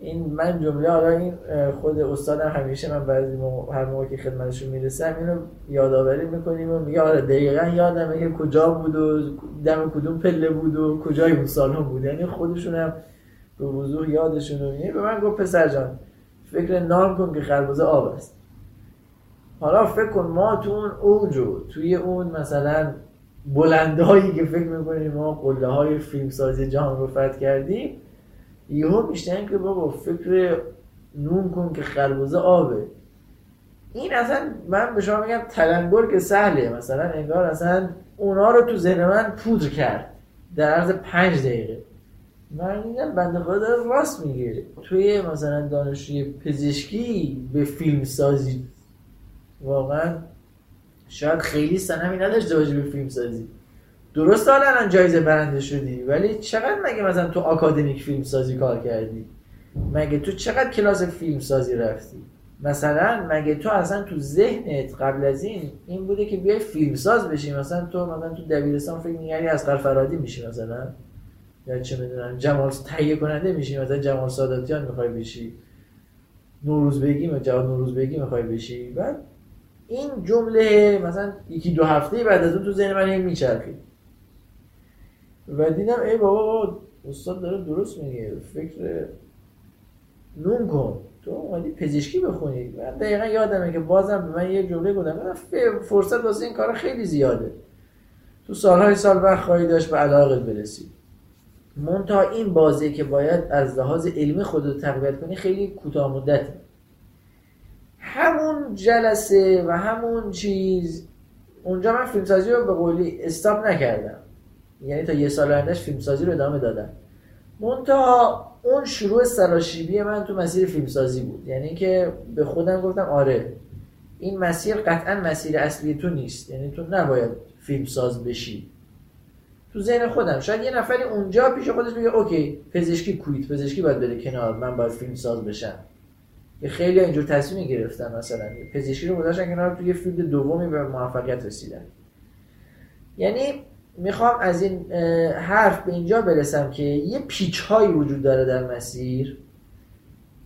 این من جمله حالا این خود استادم همیشه من بعضی موقع هر موقع که خدمتشون میرسم اینو یادآوری میکنیم و میگه آره دقیقاً یادمه که کجا بود و دم کدوم پله بود و کجای اون سالن بود. یعنی خودشون هم به وضوح یادشون میاد. به من گفت پسر جان فکر نان کن که خربزه آب است. حالا فکر کن ما تو اون اوجو توی اون مثلا بلندهایی که فکر میکنیم ما قله‌های فیلمسازی جهان رو فتح کردیم یهو میشتن که بابا فکر نون کن که خربزه آبه. این اصلا من به شما میگم تلنگر که سهله، مثلا انگار اصلا اونا رو تو ذهن من پودر کرد در عرض پنج دقیقه. من میگم بنده خدا داره راست میگه. توی مثلا دانشجوی پزشکی به فیلم سازی واقعا شاید خیلی سنمی نداشته باشه به فیلم سازی. درست الان جایزه برنده شدی ولی چقدر مگه مثلا تو آکادمیک فیلم سازی کار کردی؟ مگه تو چقدر کلاس فیلم سازی رفتی؟ مثلا مگه تو اصلا تو ذهنت قبل از این این بوده که بیای فیلم ساز بشی؟ مثلا تو مثلا تو دبیرستان فکر می‌کردی اسقری فرادی میشی مثلا، یا چه میدونم جمال تهیه کننده میشی، مثلا جمال ساداتیان می‌خوای بشی، نوروزبگی یا جواد نوروزبگی می‌خوای بشی. بعد این جمله مثلا یکی دو هفته بعد از اون تو ذهن من میچرخید و دیدم ای بابا استاد داره درست میگه. فکر نون کن تو اومدی پزشکی بخونی. من دقیقا یادمه که بازم به من یه جمله گفتم، من فرصت واسه این کار خیلی زیاده، تو سالهای سال وقت خواهی داشت به علاقت برسی، منتها این بازی که باید از لحاظ علمی خودت تقویت کنی خیلی کوتاه مدته. همون جلسه و همون چیز اونجا من فیلمسازی رو به قولی استاپ نکردم، یعنی تا یه سال آیندهش فیلمسازی رو ادامه دادم، منتها اون شروع سراشیبی من تو مسیر فیلمسازی بود. یعنی که به خودم گفتم آره این مسیر قطعا مسیر اصلی تو نیست، یعنی تو نباید فیلمساز بشی. تو ذهن خودم شاید یه نفری اونجا پیش خودش بگه اوکی پزشکی کویت، پزشکی باید بره کنار، من باید فیلمساز بشم. یه خیلی اینجور تصمیم گرفتم، مثلا پزشکی رو گذاشتن کنار، تو یه فیلد دومی به موفقیت رسیدن. یعنی میخوام از این حرف به اینجا برسم که یه پیچ‌هایی وجود داره در مسیر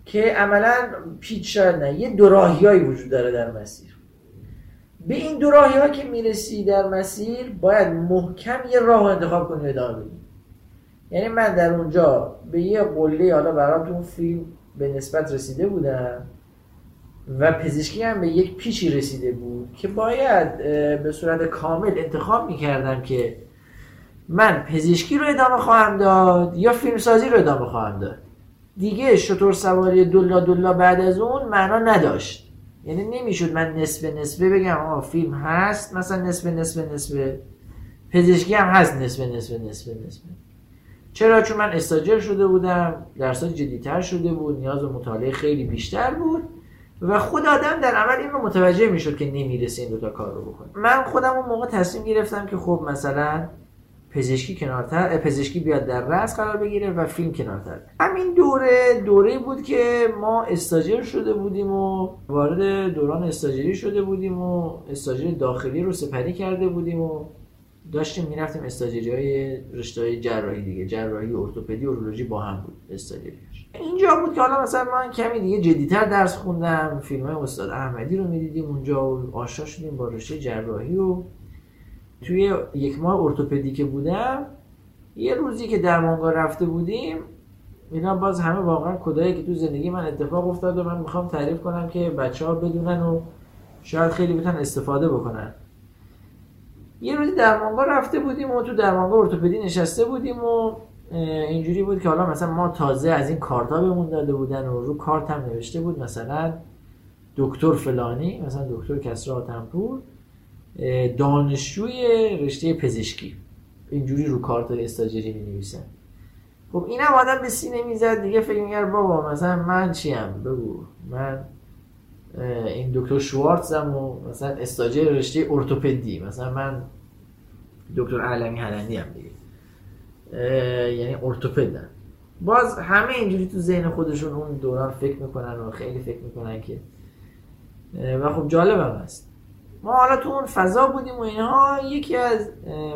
که عملاً پیچ شاید نه، یه دوراهی‌هایی وجود داره در مسیر. به این دوراهی‌ها که میرسی در مسیر باید محکم یه راه رو انتخاب کنی و ادامه بدی. یعنی من در اونجا به یه قله حالا براتون فیلم به نسبت رسیده بودم و پزشکی هم به یک پیچی رسیده بود که باید به صورت کامل انتخاب میکردم که من پزشکی رو ادامه خواهم داد یا فیلمسازی رو ادامه خواهم داد. دیگه شتر سواری دلا دلا بعد از اون معنا نداشت. یعنی نمیشد من نسبه نسبه بگم آه فیلم هست مثلا نسبه نسبه نسبه پزشکی هم هست نسبه نسبه نسبه نسبه. چرا؟ چون من استاجر شده بودم، درسات جدیتر شده بود، نیاز به مطالعه خیلی بیشتر بود. و خود آدم در عمل این رو متوجه میشد که نمیرسه این دوتا کار رو بکنه. من خودم اون موقع تصمیم گرفتم که خب مثلا پزشکی کنارتر، پزشکی بیاد در رأس قرار بگیره و فیلم کنارتر. همین دوره دوره بود که ما استاجر شده بودیم و وارد دوران استاجری شده بودیم و استاجر داخلی رو سپری کرده بودیم و داشتیم میرفتیم استاجری‌های رشته‌های جراحی دیگه، جراحی، ارتوپدی، اورولوژی با هم بود استاجری‌هاش. اینجا بود که حالا مثلا من کمی دیگه جدی‌تر درس خوندم، فیلم‌های استاد احمدی رو می‌دیدیم اونجا و آشنا شدیم با رشته جراحی. و توی یک ماه ارتوپدی که بودم، یه روزی که درمانگاه رفته بودیم، اینا باز همه واقعا کدایی که تو زندگی من اتفاق افتاد و من می‌خوام تعریف کنم که بچه‌ها بدونن و شاید خیلی بتونن استفاده بکنن. یه روزی درمانگاه رفته بودیم و تو درمانگاه ارتوپدی نشسته بودیم و اینجوری بود که حالا مثلا ما تازه از این کارتا بهمون داده بودن و رو کارت هم نوشته بود مثلا دکتر فلانی، مثلا دکتر کسری حاتم پور، دانشجوی رشته پزشکی، اینجوری رو کارت استاجری می‌نویسن. خب اینم آدم به سینه میزد دیگه، فکر می‌کرد بابا مثلا من چیم، بگو من این دکتر شوارتزم و مثلا استاجر رشته ارتوپدی، مثلا من دکتر علمی هلندی هم دیگه، یعنی ارتوپدم. باز همه اینجوری تو ذهن خودشون اون دوران فکر میکنن و خیلی فکر میکنن که و خب جالب هم هست. ما حالا تو اون فضا بودیم و اینها. یکی از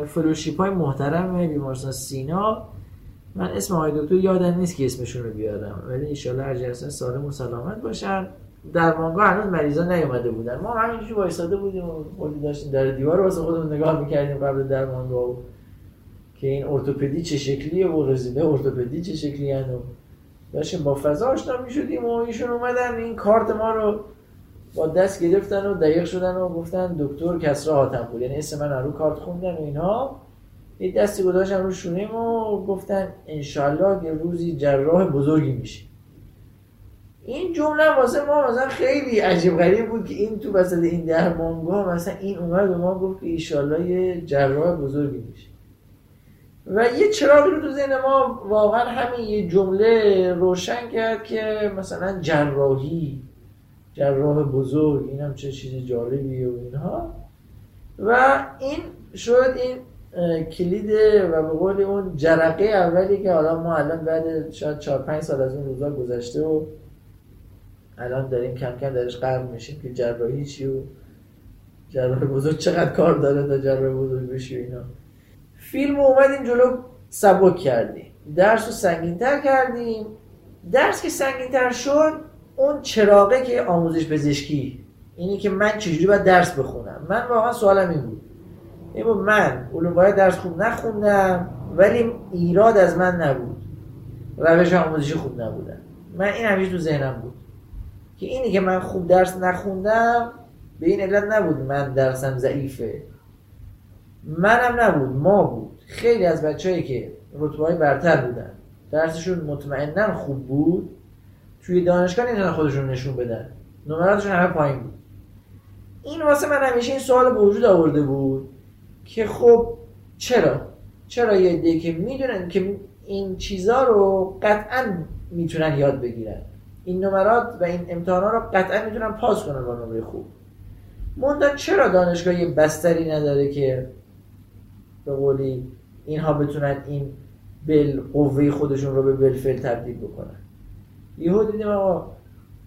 فلوشیپ های محترم بیمارستان سینا، من اسم آقای دکتر یادم نیست که اسمشون رو بیارم، ولی انشالله هر جلسه سالم و سلامت باشن. درمانگاه هنوز مریضا نیومده بودن، ما همینجوری وایساده بودیم و قلی داشتیم در دیوار رو واسه خودمون نگاه می‌کردیم قبل درمانگاه و که این ارتوپدی چه شکلیه و رزیده ارتوپدی چه شکلیه. داشتیم با فضا آشنا می‌شدیم و ایشون اومدن این کارت ما رو با دست گرفتن و دقیق شدن و گفتن دکتر کسری حاتم پور، یعنی اسم من رو کارت خوندن و اینها. یه دستی گذاشتن رو شونیم و گفتن انشالله یه روزی جراح بزرگی میشی. این جمله واسه ما مثلا خیلی عجیب غریب بود که این تو وسط این درمانگاه مثلا این اومد به ما گفت که ان شاءالله یه جراح بزرگی میشه. و یه چراغی رو تو ذهن ما واقعا همین یه جمله روشن کرد که مثلا جراحی، جراح بزرگ، اینم چه چیز جالبیه و اینها. و این شد این کلید و به قول اون جرقه اولی که حالا ما الان بعد شاید چهار پنج سال از اون روزا گذشته و الان داریم کم کم درش غرق میشیم که جراحی چی و جراح بزرگ چقدر کار داره تا جراح بزرگ بشی و اینا. فیلم اومدیم جلو سبک کردیم، درس رو سنگین‌تر کردیم. درس که سنگین‌تر شد، اون چراغه که آموزش پزشکی، اینی که من چجوری باید درس بخونم. من واقعا سوالم این بود، این بود من علوم باید درس خوب نخوندم ولی ایراد از من نبود، روش آموزشی خوب نبودم. من این همیشه تو ذهنم بود که اینی که من خوب درس نخوندم به این علت نبود من درسم ضعیفه، منم نبود، ما بود. خیلی از بچه‌ای که رتبه‌های برتر بودن درسشون مطمئناً خوب بود، توی دانشگاه نمی‌تونن خودشون نشون بدن، نمراتشون همه پایین بود. این واسه من همیشه این سوال به وجود آورده بود که خب چرا چرا یه عده‌ای که میدونن که این چیزا رو قطعاً میتونن یاد بگیرن، این نمرات و این امتحانا رو قطعا میتونن پاس کنن با نمره خوب، مونده چرا دانشگاه یه بستری نداره که به قولی اینها بتونن این بالقوه خودشون رو به بالفعل تبدیل بکنن. یهو دیدیم آقا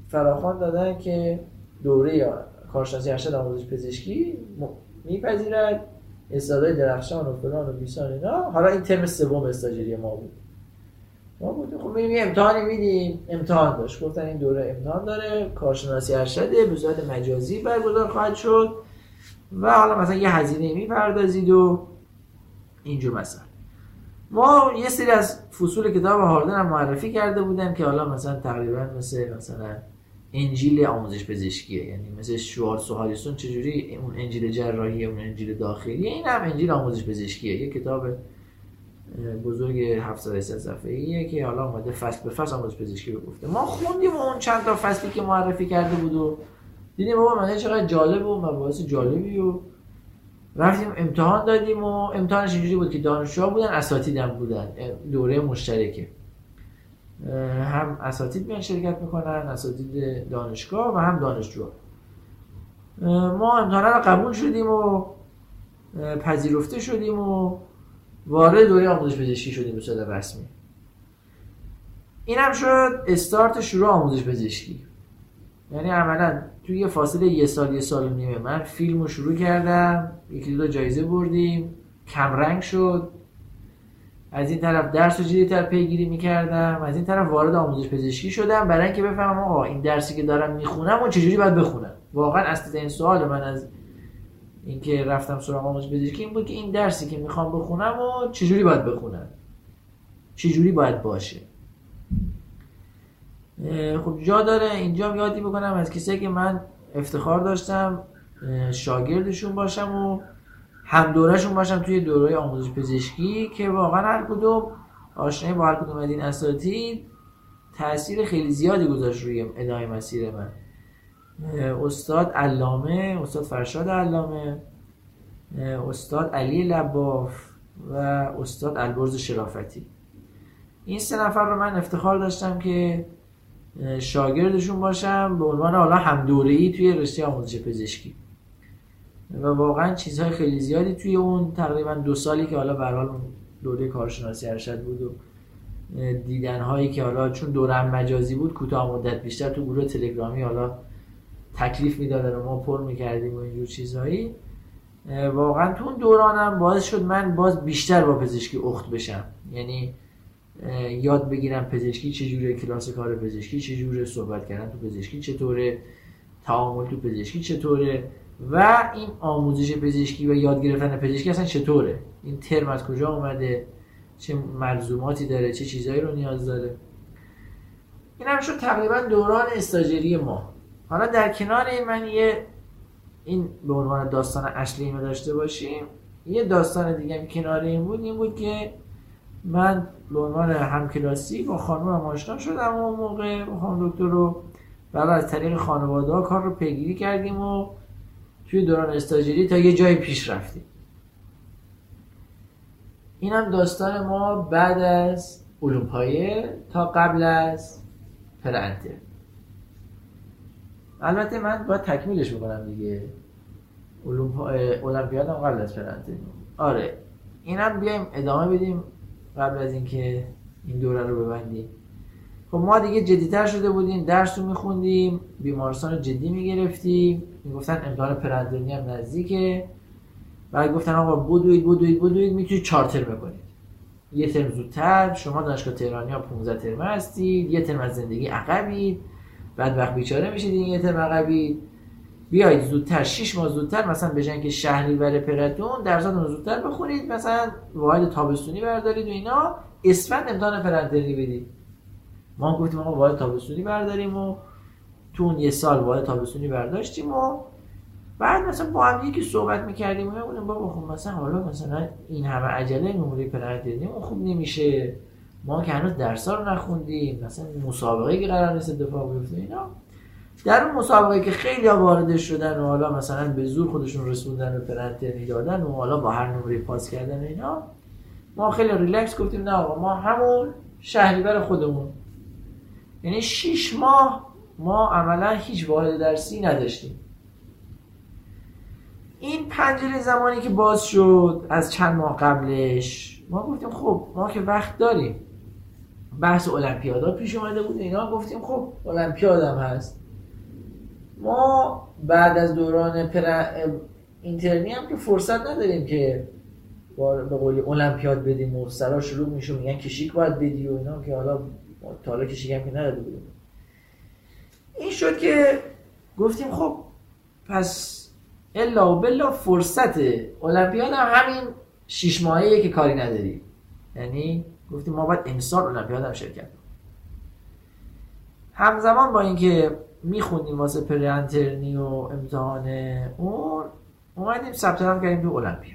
فراخوان دادن که دوره کارشناسی ارشد آموزش پزشکی میپذیرد استادای درخشان و فلان و بیسان اینا. حالا این ترم سوم استاجری ما بود. ما بودیم خب میریم یه امتحانی میدیم، امتحان داشت گفتن این دوره امتحان داره، کارشناسی ارشده به صورت مجازی برگزار خواهد شد و حالا مثلا یه هزینه میپردازید و اینجور. مثلا ما یه سری از فصول کتاب هاردن هم معرفی کرده بودن که حالا مثلا تقریبا مثل مثلا انجیل آموزش پزشکیه، یعنی مثل شوارتز و هاریسون چجوری اون انجیل جراحیه اون انجیل داخلیه، این هم انجیل آموزش پزشکیه، یه کتاب بزرگ هفتصد صفحه‌ایه که حالا اومده فصل به فصل آموزش پزشکی رو گفته. ما خوندیم اون چند تا فصلی که معرفی کرده بود و دیدیم بابا مثلا چقدر جالب و مباحث جالبی و رفتیم امتحان دادیم و امتحانش اینجوری بود که دانشجوها بودن، اساتیدم بودن، دوره مشترکه. هم اساتید میان شرکت میکنن، اساتید دانشگاه و هم دانشجوها. ما امتحانه رو قبول شدیم و پذیرفته شدیم و وارد دوره آموزش پزشکی شدیم به صورت رسمی. اینم شد استارت شروع آموزش پزشکی. یعنی عملا توی یه فاصله یه سال یه سال و نیمه من فیلم رو شروع کردم، یکی دو جایزه بردیم، کمرنگ شد. از این طرف درس رو جدی‌تر پیگیری می‌کردم، از این طرف وارد آموزش پزشکی شدم برای اینکه بفهمم آقا این درسی که دارم میخونم و چجوری باید بخونم. واقعا اصل این سوال من از اینکه رفتم سراغ آموزش پزشکی این بود که این درسی که میخوام بخونم و چجوری باید بخونم، چجوری باید باشه. خب جا داره اینجا یادی بکنم از کسی که من افتخار داشتم شاگردشون باشم و هم دوره‌شون باشم توی دوره آموزش پزشکی، که واقعا هر کدوم آشنایی با هر کدوم از این اساتید تأثیر خیلی زیادی گذاشت روی ادامه مسیر من. استاد علامه، استاد فرشاد علامه، استاد علی لباف و استاد البرز شرافتی، این سه نفر رو من افتخار داشتم که شاگردشون باشم به عنوان حالا هم دوره‌ای توی رشته آموزش پزشکی. و واقعا چیزهای خیلی زیادی توی اون تقریبا دو سالی که حالا به هر حال دوره کارشناسی ارشد بود و دیدنهایی که حالا چون دورم مجازی بود کوتاه مدت بیشتر تو گروه تلگرامی حالا تکلیف میدادن و ما پر میکردیم و اینجور چیزهایی، واقعا تو اون دورانم باعث شد من باز بیشتر با پزشکی اخت بشم. یعنی یاد بگیرم پزشکی چجوره، کلاس کار پزشکی چجوره، صحبت کردن تو پزشکی چطوره، تعامل تو پزشکی چطوره و این آموزش پزشکی و یاد گرفتن پزشکی اصلا چطوره، این ترم از کجا اومده، چه ملزوماتی داره، چه چیزایی رو نیاز داره. این هم شد تقریبا دوران استاجری ما. حالا در کنار این من یه این به عنوان داستان اصلی اینو داشته باشیم، یه داستان دیگه هم کنار این بود، این بود که من به عنوان همکلاسی با خانومم هم آشنا شدم اون موقع با خانم دکتر رو، بعد از طریق خانواده ها کار رو پیگیری کردیم و توی دوران استاجری تا یه جای پیش رفتیم. این هم داستان ما بعد از اولمپایر تا قبل از پرنته. البته من باید تکمیلش بکنم دیگه، اولمپیاد هم قبل از پرنته. آره این هم بیایم ادامه بدیم قبل از اینکه این دوره رو ببندیم. خب ما دیگه جدی‌تر شده بودیم، درس رو میخوندیم، بیمارستان رو جدی میگرفتیم، میگفتن امتحان پرندرمی هم نزدیکه، بعد گفتن آقا بدوید بدوید بدوید میتونید چهار ترم بکنید، یه ترم زودتر، شما دانشگاه تهرانی ها پانزده ترمه هستید، یه ترم از زندگی عقبید، بعد وقت بیچاره میشید این یه ترم عقبید، بیایید زودتر شش ماه زودتر مثلا بجن که شهریور پرتون درساتون زودتر بخونید، مثلا واحد تابستونی بردارید و اینا، اسفند امتحان پرندرمی بدید. ما گفتیم آقا واحد تابستونی برداریم و تو اون یه سال واحد تابستونی برداشتیم و بعد مثلا با هم یکی صحبت می‌کردیم و میگفتیم بابا خب مثلا حالا مثلا این همه عجله نمره پرندرمی اون خوب نمیشه، ما که هنوز درس‌ها رو نخوندیم، مثلا مسابقه که قرار نیست اتفاق بیفته اینا. در اون مسابقه که خیلی‌ها وارد شدن و حالا مثلا به زور خودشون رسوندن به پرندرمی دادن و حالا با هر نمره پاس کردن اینا، ما خیلی ریلکس گفتیم نه آقا ما همون شهریور خودمون. یعنی شش ماه ما عملا هیچ واحد درسی نداشتیم. این پنجره زمانی که باز شد از چند ماه قبلش، ما گفتیم خب ما که وقت داریم، بحث المپیادا پیش اومده بود اینا، گفتیم خب المپیادم هست. ما بعد از دوران پر... اینترنی هم که فرصت نداریم که به قولی المپیاد بدیم و سرا شروع میشه میگن کشیک باید بدی و اینا، که حالا تا حالا کشیک هم که نداده بودیم. این شد که گفتیم خب پس الا و بلا فرصت المپیاد هم همین شش ماهیه که کاری نداریم، یعنی گفتیم ما باید امسال المپیاد هم شرکت کنیم. همزمان با اینکه میخوندیم واسه پرانترنی و امتحان اون، اومدیم ثبت نام کردیم تو المپیاد،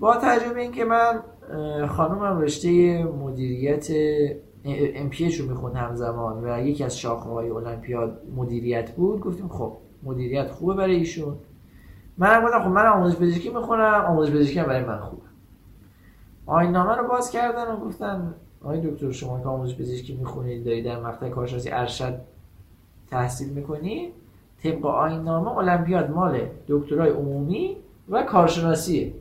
با تجربه این که من خانومم رشته مدیریت ام پی اچ رو میخوند همزمان و یکی از شاخه‌های المپیاد مدیریت بود، گفتیم خب مدیریت خوبه برای ایشون، منم گفتم خب من آموزش پزشکی میخونم، آموزش پزشکی هم برای من خوبه. آیین نامه رو باز کردن و گفتن آقای دکتر شما که آموزش پزشکی میخونید دارید در مقطع کارشناسی ارشد تحصیل میکنید، طبق آیین نامه المپیاد مال دکترای عمومی و کارشناسیه.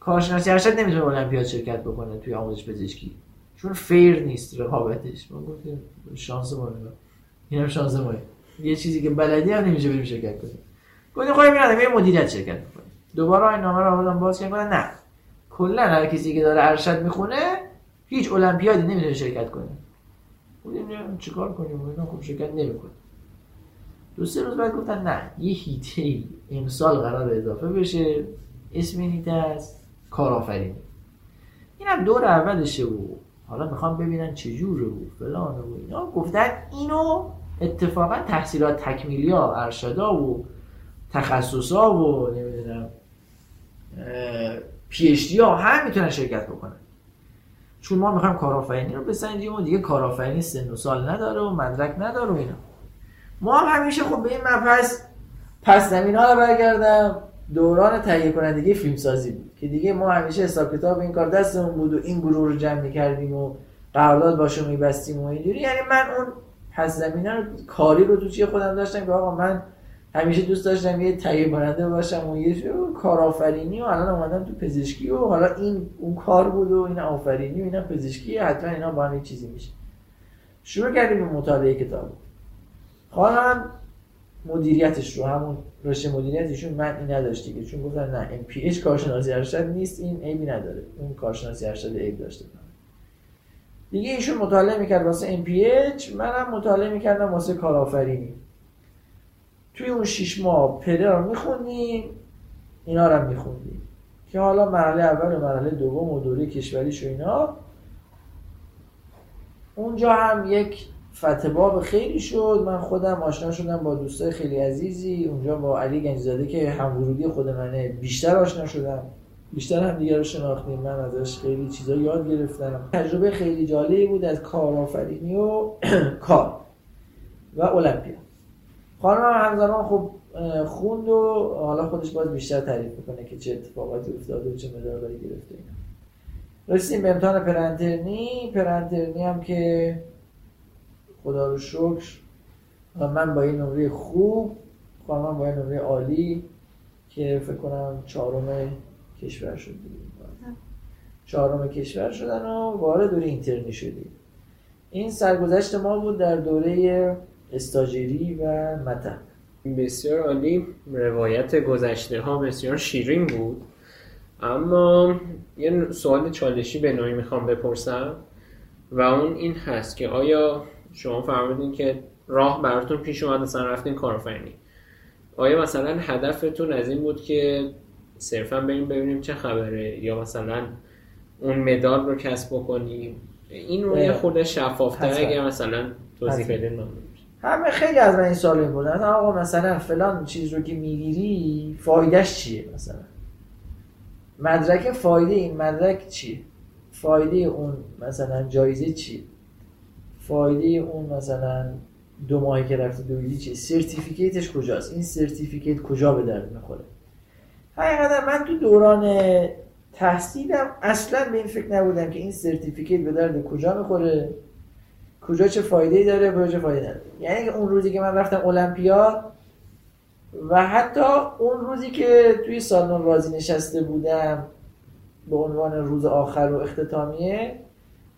کارشناسی ارشد نمیتونه المپیاد شرکت بکنه توی آموزش پزشکی، چون فیر نیست رقابتش. من گفتم شانس ما نگاه، اینم شانس ما، یه چیزی که بلدی هم نمیشه بریم شرکت کنیم. گفتم خب میرم بریم مدیریت شرکت کنم. دوباره آیین نامه رو آوردم باز کردم، نه کلا هر کسی که داره ارشد میخونه هیچ المپیادی نمیتونه شرکت کنه. گفتیم نه چیکار کنیم؟ گفتم خب شرکت نمیکنه. دو سه روز بعد گفتن نه یه هیته‌ای امسال قرار اضافه بشه، اسم این هیته است کارآفرینی. اینم دور اولشه و حالا میخوام ببینن چجوره و فلان و اینا. گفتن اینو اتفاقا تحصیلات تکمیلی ها، ارشدا و تخصص ها و نمیدونم پی اچ دی ها هم میتونن شرکت بکنن، چون ما میخوایم کارآفرینی رو بسنجیم و دیگه کارآفرینی سن و سال نداره و مدرک نداره و اینا. ما هم همیشه خب به این مبحث پس زمین‌ها رو برگردم دوران تهیه کنندگی فیلمسازی بود که دیگه ما همیشه حساب کتاب این کار دستمون بود و این گروه رو جمع می‌کردیم و قرارداد باشون می‌بستیم و اینجوری. یعنی من اون پس زمینه رو کاری رو تو چی خودم داشتم که آقا من همیشه دوست داشتم یه تهیه کننده باشم و یه کارآفرینی و الان اومدم تو پزشکی و حالا این اون کار بود و این آفرینی و اینا پزشکی، حتما اینا با هم یه چیزی میشه. شروع کردیم به مطالعه کتاب. خانم مدیریتش رو همون رشته مدیریتشون من این نداشتی که، چون گفتن نه ام پی اچ کارشناسی ارشد نیست، این عیبی نداره، اون کارشناسی ارشد عیب داشته من. دیگه ایشون مطالعه میکرد واسه ام پی اچ، منم مطالعه میکردم واسه کارآفرینی. توی اون شش ماه پدر رو میخوندیم، اینا رو هم میخوندیم که حالا مرحله اول و مرحله دوم و دوره کشوریش و اینا. اونجا هم یک فتباب خیلی شد. من خودم آشنا شدم با دوستای خیلی عزیزی اونجا، با علی گنجزاده که همورودی خود منه بیشتر آشنا شدم، بیشتر هم دیگر رو شناختیم، من ازش خیلی چیزا یاد گرفتم. تجربه خیلی جالبی بود از کارآفرینی و کار و المپیاد. خانم همزمان خب خوند و حالا خودش باید بیشتر تعریف میکنه که چه اتفاقاتی افتاده و چه مداربایی گرفته. رسیدیم به امتحان پرنترنی. پرنترنی هم که خدا رو شکر من با یه نمره خوب، خانم با یه نمره عالی که فکر کنم چهارم کشور شد دیگه، چهارم کشور شدن و وارد دوره اینترنی شدیم. این سرگذشت ما بود در دوره استاجری و متن. بسیار عالی. روایت گذشته ها بسیار شیرین بود، اما یه سوال چالشی به نوعی میخوام بپرسم و اون این هست که آیا شما فرمودین که راه براتون پیش اومد اصلا رفتین کارآفرینی، آیا مثلا هدفتون از این بود که صرفا بریم ببینیم چه خبره یا مثلا اون مدال رو کسب بکنیم؟ این رو یه خورده شفاف‌تر اگه مثلا توضیح بدین ممنون میشم. همه خیلی از من این سوال می‌پرسن آقا مثلا فلان چیز رو که می‌گیری فایدهش چیه، مثلا مدرک فایده این مدرک چیه، فایده اون مثلا جایزه چیه، فایده اون مثلا دو ماهی که رفتی دویدی چیه، سرتیفیکیتش کجاست، این سرتیفیکیت کجا به درد میخوره. حقیقتا من تو دوران تحصیلم اصلا به این فکر نبودم که این سرتیفیکیت به درد کجا میخوره، کجا چه فایده‌ای داره، کجا چه فایده نداره. یعنی اون روزی که من رفتم المپیاد و حتی اون روزی که توی سالن رازی نشسته بودم به عنوان روز آخر و اختتامیه،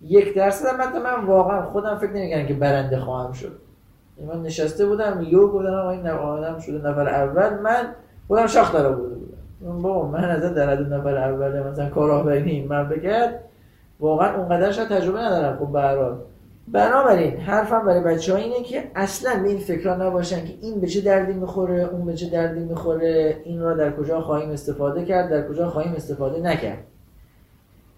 یک درصد هم حتی من واقعا خودم فکر نمی‌کردم که برنده خواهم شد. من نشسته بودم یو گفتم آقا این نفرم شده نفر اول، من خودم شاخ داره بوده بودم بابا من از در حد نفر اول مثلا کارآفرینی من بگرد واقعا اونقدرش تجربه ندارم. خب به هر حال بنابراین حرفم برای بچه‌ها اینه که اصلا به این فکرا نباشن که این به چه دردی میخوره، اون به چه دردی میخوره، این را در کجا خواهیم استفاده کرد، در کجا خواهیم استفاده نکرد.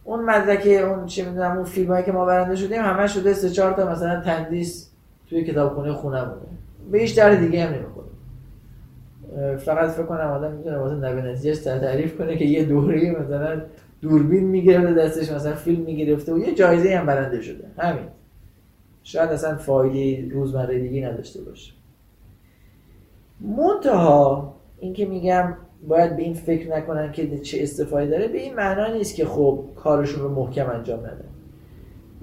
اون مدرک اون چی میدونم اون فیلمایی که ما برنده شدیم همه شده سه چهار تا مثلا تندیس توی کتابخونه خونه بوده، به هیچ در دیگه هم نمیخوره. فقط فکر کنم آدم میتونه واسه نبیننده‌اش تعریف کنه که یه دوره مثلا دوربین میگرفته دستش، مثلا فیلم میگرفته و یه جایزه هم برنده شده، همین شاید اصلا فایده روزمره دیگه نداشته باشه. منتها اینکه میگم باید به این فکر نکنن که چه استفاده داره، به این معنا نیست که خب کارشون رو محکم انجام ندن.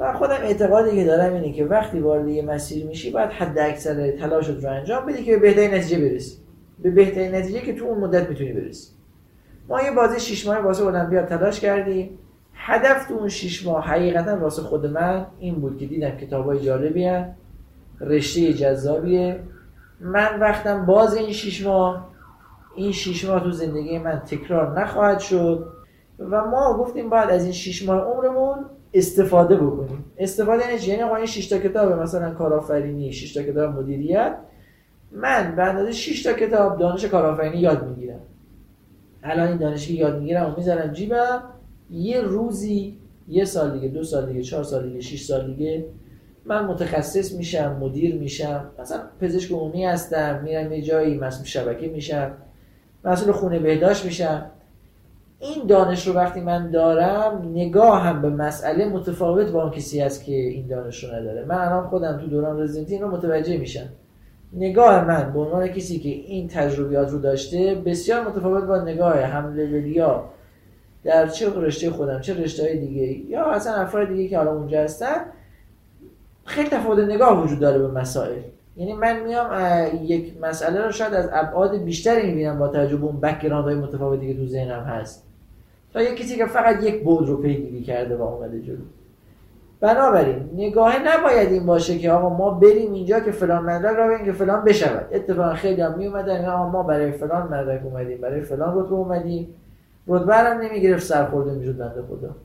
و خودم اعتقادی که دارم اینه که وقتی وارد یه مسیر میشی باید حداکثر تلاشت رو انجام بدی که به بهترین نتیجه برسی، به بهترین نتیجه که تو اون مدت میتونی برسی. ما یه بازی شش ماهه واسه المپیاد تلاش کردیم. هدف تو اون شش ماه حقیقتا واسه خود من این بود که دیدم کتابای جالبیه، رشته جذابیه. من وقتم باز این شش ماه این شش ماه تو زندگی من تکرار نخواهد شد و ما گفتیم بعد از این شش ماه عمرمون استفاده بکنیم. استفاده یعنی چی؟ یعنی آقا این شش تا کتاب مثلا کارآفرینی، شش تا کتاب مدیریت، من بعد از شش تا کتاب دانش کارآفرینی یاد میگیرم. الان این دانشی که یاد میگیرم و میذارم جیبم، یه روزی، یه سال دیگه، دو سال دیگه، چهار سال دیگه، شش سال دیگه من متخصص میشم، مدیر میشم، مثلا پزشک عمومی هستم، میرم یه جایی مسئول شبکه میشم، مسئول خونه بهداشت میشم. این دانش رو وقتی من دارم، نگاهم به مسئله متفاوت با اون کسی است که این دانش رو نداره. من الان خودم تو دوران رزیدنتی رو متوجه میشم. نگاه من به عنوان کسی که این تجربیات رو داشته بسیار متفاوت با نگاه هم‌لولیا در چه رشته خودم، چه رشته‌های دیگه یا اصلا افراد دیگه که حالا اونجا هستن. خیلی تفاوت نگاه وجود داره به مسائل. یعنی من میام یک مسئله رو شاید از ابعاد بیشتری میبینم با تجربه اون بک‌گراندهای متفاوتی که تو ذهنم هست، تا یک کسی که فقط یک بعد رو پیگیری کرده و اومده جلو. بنابراین نگاه نباید این باشه که آقا ما بریم اینجا که فلان مدرک را ببین که فلان بشود. اتفاقا خیلی هم میومدن آقا ما برای فلان مدرک اومدیم، برای فلان رتبه اومدیم، رتبه هم نمیگرفت، سرخورده میشد بنده خدا.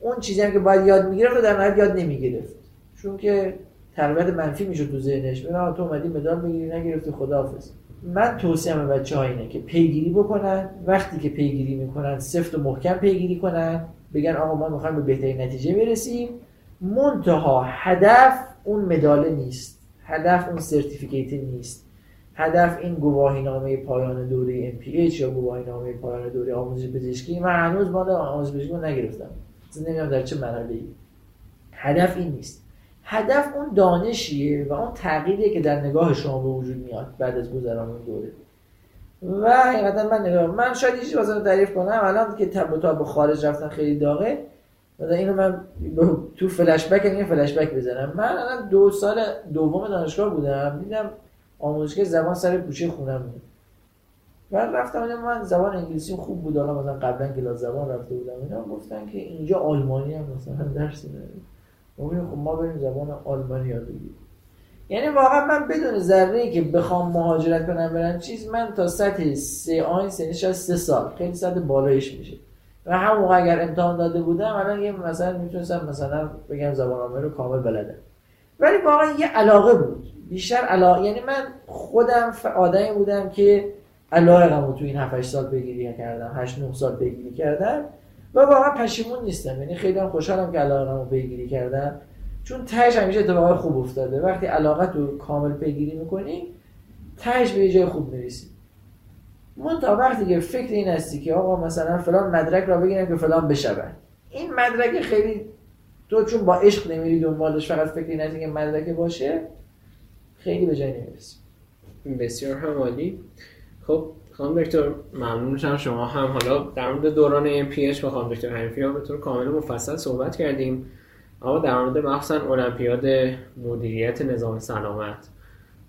اون چیزی هم که باید یاد میگرفت در نهایت یاد نمیگرفت، چون که تربیت منفی میشد تو ذهنش. ببین آقا تو اومدی مدال بگیری نگرفتی، خداحافظ. من توصیه‌ام به بچه‌ها اینه که پیگیری بکنن، وقتی که پیگیری میکنن سفت و محکم پیگیری کنن، بگن آقا ما می‌خوایم به بهترین نتیجه برسیم. منتها هدف اون مدال نیست، هدف اون سرتیفیکیت نیست، هدف این گواهینامه پایان دوره ام پی اچ یا گواهینامه پایان دوره آموزش پزشکی. من هنوز بالا آموزش پزشکی نگرفتم، نمی‌دونم در چه مرحله‌ای. هدف این نیست، هدف اون دانشیه و اون تغییریه که در نگاه شما به وجود میاد بعد از گذران اون دوره. و حقیقتا من نگاه من شاید چیزی واسه تعریف کنم الان که تب و تاب به خارج رفتن خیلی داغه. مثلا اینو من تو فلش بک این فلش بک بزنم. من الان دو سال دوم دانشگاه بودم، دیدم آموزش زبان سر کوچه خونم بود. بعد رفتم اونجا، من زبان انگلیسیم خوب بود، حالا مثلا قبلا کلاس زبان رفته بودم، اینا گفتن که اینجا آلمانی هم مثلا درس میدن. میگم خب ما بریم زبان آلمانی یاد بگیریم. یعنی واقعا من بدون ذره‌ای که بخوام مهاجرت کنم برم چیز، من تا سطح سه آینس نشاست سه سال، خیلی سطح بالایش میشه. و همون موقع اگر امتحان داده بودم الان یه مثلا میتونستم مثلا بگم زبان آلمانی رو کامل بلدم. ولی واقعا یه علاقه بود، بیشتر علاقه. یعنی من خودم آدمی بودم که علاقه‌مو تو این هفت هشت سال پیگیری کردم، هشت نه سال پیگیری کردم و واقعا پشیمون نیستم. یعنی خیلی هم خوشحالم که علاقه‌مو پیگیری کردم، چون تهش همیشه اتفاقای خوب افتاده. وقتی علاقت رو کامل پیگیری میکنی تهش به یه جای خوب میرسی. من تا وقتی که فکر این هستی که آقا مثلا فلان مدرک را بگیرم که فلان بشود، این مدرک خیلی تو چون با عشق نمیری دنبالش، فقط فکر این هستی که مدرک باشه، خیلی به جای نمیرسی. بسیار هم عالی. خب خانم دکتر ممنون میشم. شما هم حالا در مورد دوران ام پی اچ با خانم دکتر حنفی‌ها به طور کامل مفصل صحبت کردیم، اما در مورد مخصوصاً المپیاد مدیریت نظام سلامت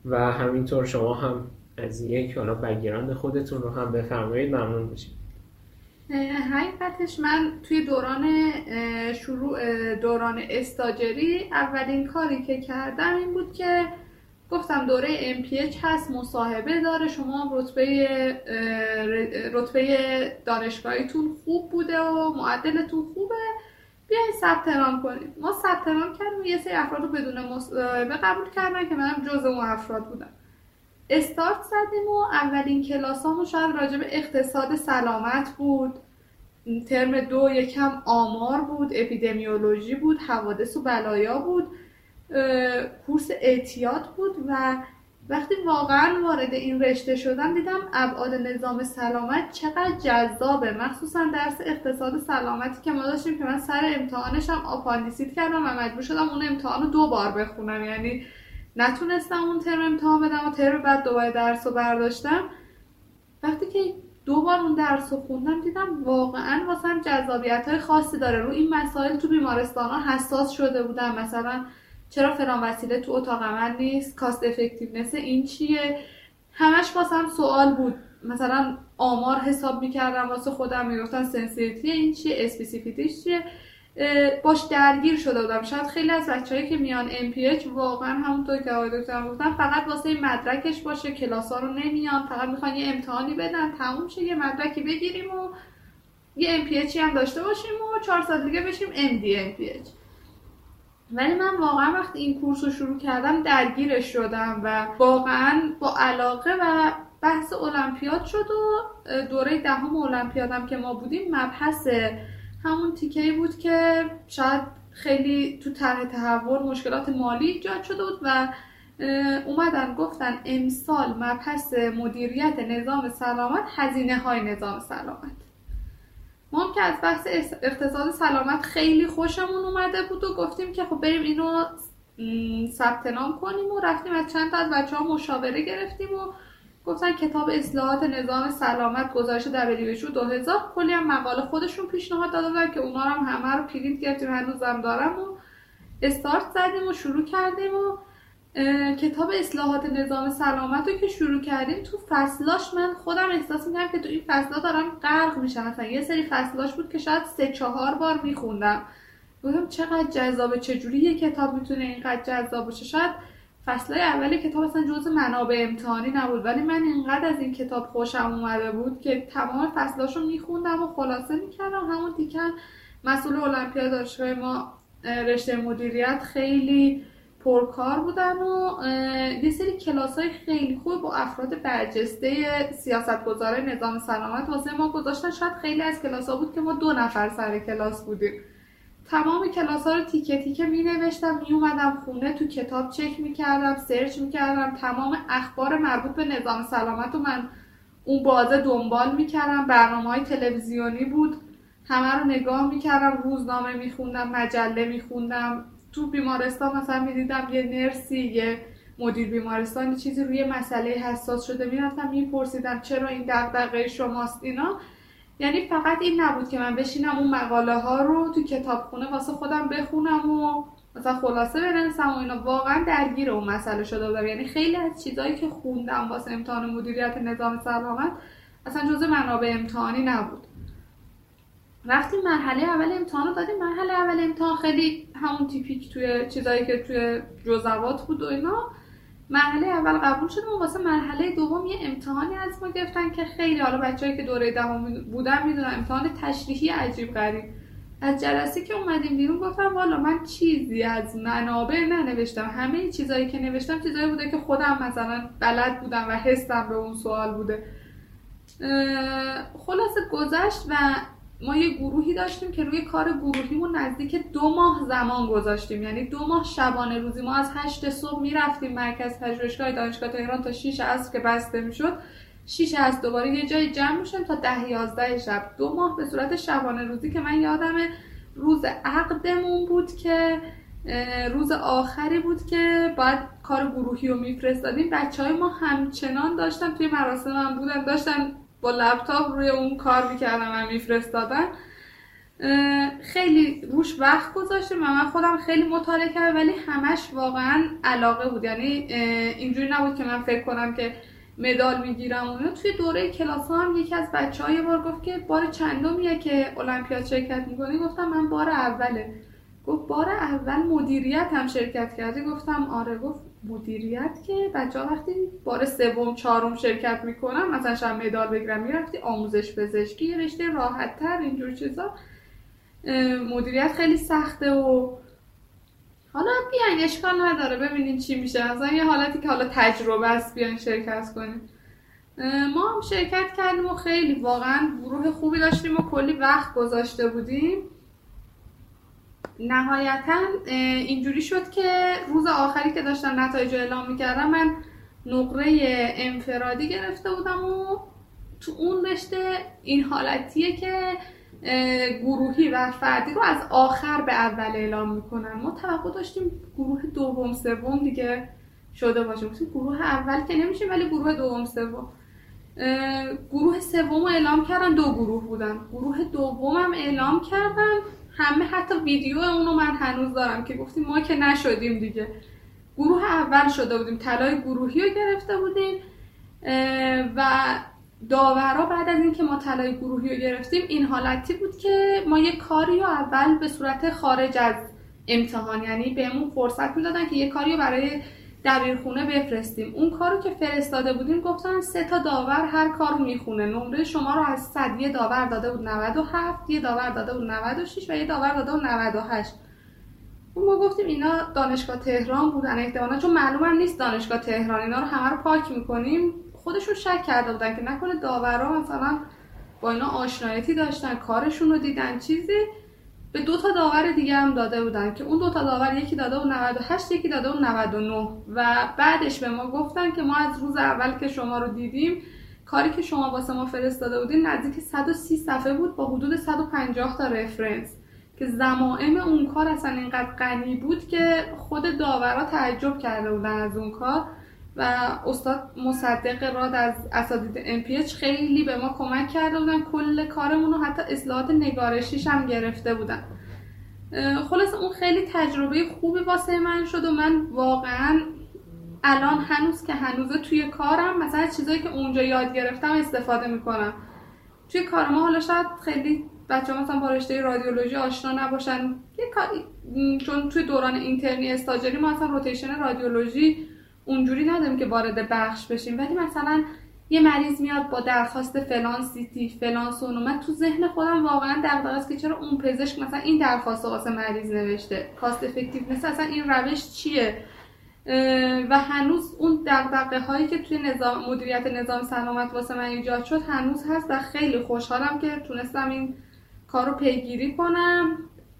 و همینطور شما هم از یک حالا بک‌گراند خودتون رو هم بفرمایید، ممنون میشم. حقیقتش من توی دوران شروع دوران استاجری اولین کاری که کردم این بود که گفتم دوره ام پی اچ هست، مصاحبه داره، شما رتبه رتبه دانشگاهیتون خوب بوده و معدلتون خوبه، بیایید ثبت نام کنیم. ما ثبت نام کردیم، یه سری افراد رو بدون مصاحبه قبول کردن که منم جزو اون افراد بودم. استارت زدیم و اولین کلاسامون شاید راجع به اقتصاد سلامت بود، ترم دو یکم آمار بود، اپیدمیولوژی بود، حوادث و بلایا بود، کورس اعتیاد بود. و وقتی واقعا وارد این رشته شدم دیدم ابعاد نظام سلامت چقدر جذابه، مخصوصا درس اقتصاد سلامتی که ما داشتیم که من سر امتحانش هم آپاندیسیت کردم و مجبور شدم اون امتحان رو دو بار بخونم. یعنی نتونستم اون ترم امتحان بدم و ترم بعد دوباره درس رو برداشتم. وقتی که دو بار اون درس رو خوندم، دیدم واقعا واسم جذابیت‌های خاصی داره. رو این مسائل تو بیمارستان‌ها حساس شده بودم، مثلا چرا فلان وسیله تو اتاق عمل نیست، کاست افکتیونس این چیه، همش واسم سوال بود. مثلا آمار حساب می‌کردم واسه خودم، می‌گفتن سنسیتیویتی این چیه، اسپسیفیتیش چیه، باش درگیر شده بودم. شاید خیلی از بچه‌هایی که میان ام پی اچ واقعا همونطور که آقای دکترم گفتن فقط واسه مدرکش باشه، کلاس‌ها رو نمیان، فقط میخوان یه امتحانی بدن تموم شه، یه مدرکی بگیریم و یه ام پی اچی هم داشته باشیم و چهار سال دیگه بشیم ام دی ام پی اچ. ولی من واقعا وقتی این کورس رو شروع کردم درگیرش شدم و واقعا با علاقه و بحث المپیاد شد و دوره دهم المپیادم که ما بودیم مبحث همون تیکه‌ای بود که شاید خیلی تو طرح تحول مشکلات مالی ایجاد شده بود و اومدن گفتن امسال مبحث مدیریت نظام سلامت، هزینه های نظام سلامت. ما هم که از بحث اقتصاد سلامت خیلی خوشمون اومده بود و گفتیم که خب بریم اینو ثبت نام کنیم و رفتیم از چند تا از بچه‌ها مشاوره گرفتیم و گفتن کتاب اصلاحات نظام سلامت، گزارش دبلیو اچ او دو هزار، کلی هم مقاله خودشون پیشنهاد دادن که اونا رو هم همه رو پرینت گرفتیم، هنوزم دارم و استارت زدیم و شروع کردیم و کتاب اصلاحات نظام سلامت رو که شروع کردیم تو فصلاش من خودم احساس می‌کنم که تو این فصلا دارم غرق میشم. مثلا یه سری فصلاش بود که شاید سه چهار بار میخوندم، گفتم چقدر جذابه، چجوری یه کتاب میتونه اینقدر جذاب باشه. شاید فصلای اول کتاب اصلا جزء منابع امتحانی نبود، ولی من اینقدر از این کتاب خوشم اومده بود که تمام فصلاشو میخوندم و خلاصه میکردم. همون تیکه مسئول المپیاد دانشگاه ما رشته مدیریت خیلی پرکار بودن و یه سری کلاس‌های خیلی خوب با افراد برجسته سیاستگزارای نظام سلامت واسه ما گذاشتن. شاید خیلی از کلاس‌ها بود که ما دو نفر سر کلاس بودیم، تمام کلاس‌ها رو تیکه تیکه می‌نوشتم، میومدم خونه تو کتاب چک می‌کردم، سرچ می‌کردم، تمام اخبار مربوط به نظام سلامت رو من اون بازه دنبال می‌کردم، برنامه‌های تلویزیونی بود همه رو نگاه می‌کردم، روزنامه می‌خوندم، مجله می‌خوندم. تو بیمارستان مثلا می‌دیدم یه نرسی، یه مدیر بیمارستان چیزی روی مسئله حساس شده، می‌رفتم می‌پرسیدم چرا این دغدغه شماست اینا. یعنی فقط این نبود که من بشینم اون مقاله ها رو تو کتابخونه واسه خودم بخونم و مثلا خلاصه بنویسم و اینا، واقعا درگیر اون مسئله شده بودم. یعنی خیلی از چیزایی که خوندم واسه امتحان مدیریت نظام سلامت اصلا جزء منابع امتحانی نبود. وقتی مرحله اول امتحان رو دادیم، مرحله اول امتحان خیلی همون تیپیک توی چیزایی که توی جزوات بود و اینا. مرحله اول قبول شدم و واسه مرحله دوم یه امتحانی از ما گرفتن که خیلی، حالا بچه‌ای که دوره دهم بودن میدونن، امتحان تشریحی عجیب غریب. از جلسه که اومدیم بیرون گفتم والا من چیزی از منابع ننوشتم، همه چیزایی که نوشتم چیزایی بوده که خودم مثلا بلد بودم و حسم به اون سوال بوده. خلاصه گذشت و ما یه گروهی داشتیم که روی کار گروهیمون نزدیک دو ماه زمان گذاشتیم. یعنی دو ماه شبانه روزی ما از هشت صبح میرفتیم مرکز پژوهشگاه دانشگاه تهران تا شش عصر که بسته میشد، شش عصر دوباره یه جای جمع میشدیم تا ده یازده شب. دو ماه به صورت شبانه روزی که من یادمه روز عقدمون بود که روز آخری بود که باید کار گروهی رو میفرستادیم، بچهای ما همچنان داشتن توی مراسم هم بودن، داشتن با لپتاپ روی اون کار میکردم و میفرستادن. خیلی روش وقت گذاشتم و من خودم خیلی مطالعه کردم، ولی همش واقعا علاقه بود. یعنی اینجوری نبود که من فکر کنم که مدال میگیرم اونو. توی دوره کلاس ها هم یکی از بچه ها یه بار گفت که بار چندمیه که المپیاد شرکت میکنی؟ گفتم من بار اوله. گفت بار اول مدیریت هم شرکت کردی؟ گفتم آره. گفت مدیریت که بچه ها وقتی بار سوم چهارم شرکت میکنن مثلا شاید مدال بگیرن، میرفتی آموزش پزشکی، رشته راحت تر اینجور چیزا، مدیریت خیلی سخته و حالا بیاین اشکال نداره ببینین چی میشه، مثلا یه حالتی که حالا تجربه است، بیاین شرکت کنین. ما هم شرکت کردیم و خیلی واقعا گروه خوبی داشتیم و کلی وقت گذاشته بودیم. نهایتا اینجوری شد که روز آخری که داشتم نتایج رو اعلام میکردم من نقره انفرادی گرفته بودم و تو اون رشته این حالتیه که گروهی و فردی رو از آخر به اول اعلام میکنن. ما توقع داشتیم گروه دوم سوم دیگه شده باشه، گروه اول که نمیشه ولی گروه دوم سوم. گروه سومو اعلام کردن، دو گروه بودن، گروه دومم اعلام کردن، همه حتی ویدیو اونو من هنوز دارم که گفتیم ما که نشدیم دیگه. گروه اول شده بودیم، طلای گروهی رو گرفته بودیم و داورا بعد از اینکه ما طلای گروهی رو گرفتیم این حالتی بود که ما یه کاری رو اول به صورت خارج از امتحان، یعنی بهمون فرصت میدادن که یه کاری رو برای دبیرخونه بفرستیم. اون کارو که فرستاده بودیم گفتن سه تا داور هر کارو میخونه، نمره شما رو از صد یه داور داده بود نود و هفت، یه داور داده بود نود و شش و یه داور داده بود نود و هشت. اون ما گفتیم اینا دانشگاه تهران بودن احتمالاً، چون معلومم نیست دانشگاه تهران، اینا رو همه رو پاک میکنیم. خودشون شک کرده بودن که نکنه داورا مثلا با اینا آشنایتی داشتن، کارشون رو دیدن چیزی. به دو تا داور دیگه هم داده بودن که اون دو تا داور یکی داده بود نود و هشت، یکی داده بود نود و نه و بعدش به ما گفتن که ما از روز اول که شما رو دیدیم کاری که شما واسه ما فرستاده بودین نزدیک صد و سی صفحه بود با حدود صد و پنجاه تا رفرنس که ضمائم اون کار اصلا اینقدر غنی بود که خود داورا تعجب کرده بودن از اون کار. و استاد مصدق راد از اساتید ام پی اچ خیلی به ما کمک کرده بودن، کل کارمون رو حتی اصلاحات نگارشیش هم گرفته بودن. خلاص اون خیلی تجربه خوبی واسه من شد و من واقعا الان هنوز که هنوز توی کارم مثلا چیزایی که اونجا یاد گرفتم استفاده میکنم توی کار ما. حالا شاید خیلی بچه‌ها مثلا با رشته رادیولوژی آشنا نباشن، یه کار... چون توی دوران اینترنی استاجری ما مثلا روتیشن رادیولوژی اونجوری نداریم که وارد بخش بشیم، ولی مثلا یه مریض میاد با درخواست فلان سیتی فلان سونومت، تو ذهن خودم واقعا دغدغه است که چرا اون پزشک مثلا این درخواست واسه مریض نوشته، کاست افکتیونس اصلا این روش چیه. و هنوز اون دغدغه هایی که توی نظام مدیریت نظام سلامت واسه من ایجاد شد هنوز هست و خیلی خوشحالم که تونستم این کارو پیگیری کنم.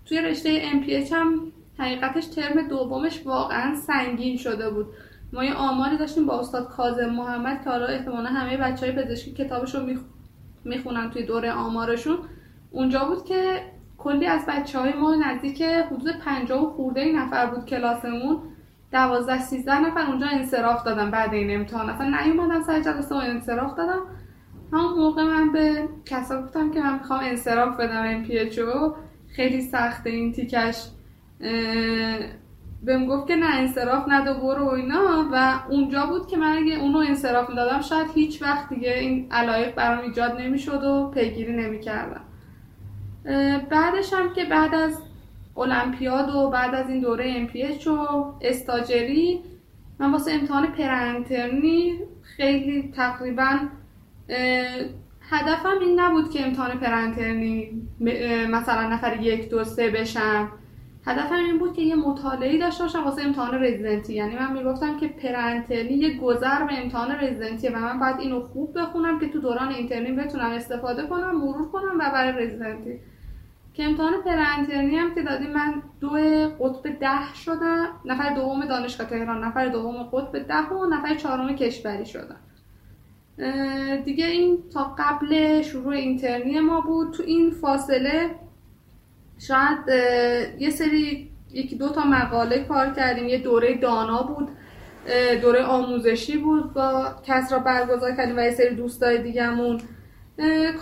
توی رشته ام پی اچ هم حقیقتش ترم دومش واقعا سنگین شده بود. ما یه آماری داشتیم با استاد کازم محمد تارا، احتمالا همه بچهای پزشکی کتابش رو میخونن توی دوره آمارشون، اونجا بود که کلی از بچهای ما نزدیک حدود پنجاه و خورده نفر بود کلاسمون، دوازده سیزده نفر اونجا انصراف دادن بعد این امتحان، اصلا نیومدن سر جلسه و انصراف دادن. همون موقع من به کسا گفتم که من میخوام انصراف بدم ام پی اچ رو، خیلی سخته این تیکش. بهم گفت که نه انصراف نده برو اینا، و اونجا بود که من اگه اونو انصراف میدادم شاید هیچ وقت دیگه این علایق برام ایجاد نمیشد و پیگیری نمیکردم. بعدش هم که بعد از المپیاد و بعد از این دوره ام پی اچ و استاجری من واسه امتحان پرانترنی خیلی تقریبا هدفم این نبود که امتحان پرانترنی مثلا نفر یک دو سه بشم، هدفم این بود که یه مطالعه‌ای داشته باشم واسه امتحان رزیدنتی. یعنی من میگفتم که پرانترنی یه گذر به امتحان رزیدنتیه و من باید اینو خوب بخونم که تو دوران اینترنی بتونم استفاده کنم، مرور کنم و برای رزیدنتی. که امتحان پرانترنی هم که دادیم من دو قطب ده شدم، نفر دوم دانشگاه تهران، نفر دوم قطب ده و نفر چهارم کشوری شدم. دیگه این تا قبل شروع اینترنی ما بود. تو این فاصله شاید یه سری یکی دو تا مقاله کار کردیم، یه دوره دانا بود، دوره آموزشی بود با کس را برگزار کردیم و یه سری دوستای دیگه‌مون.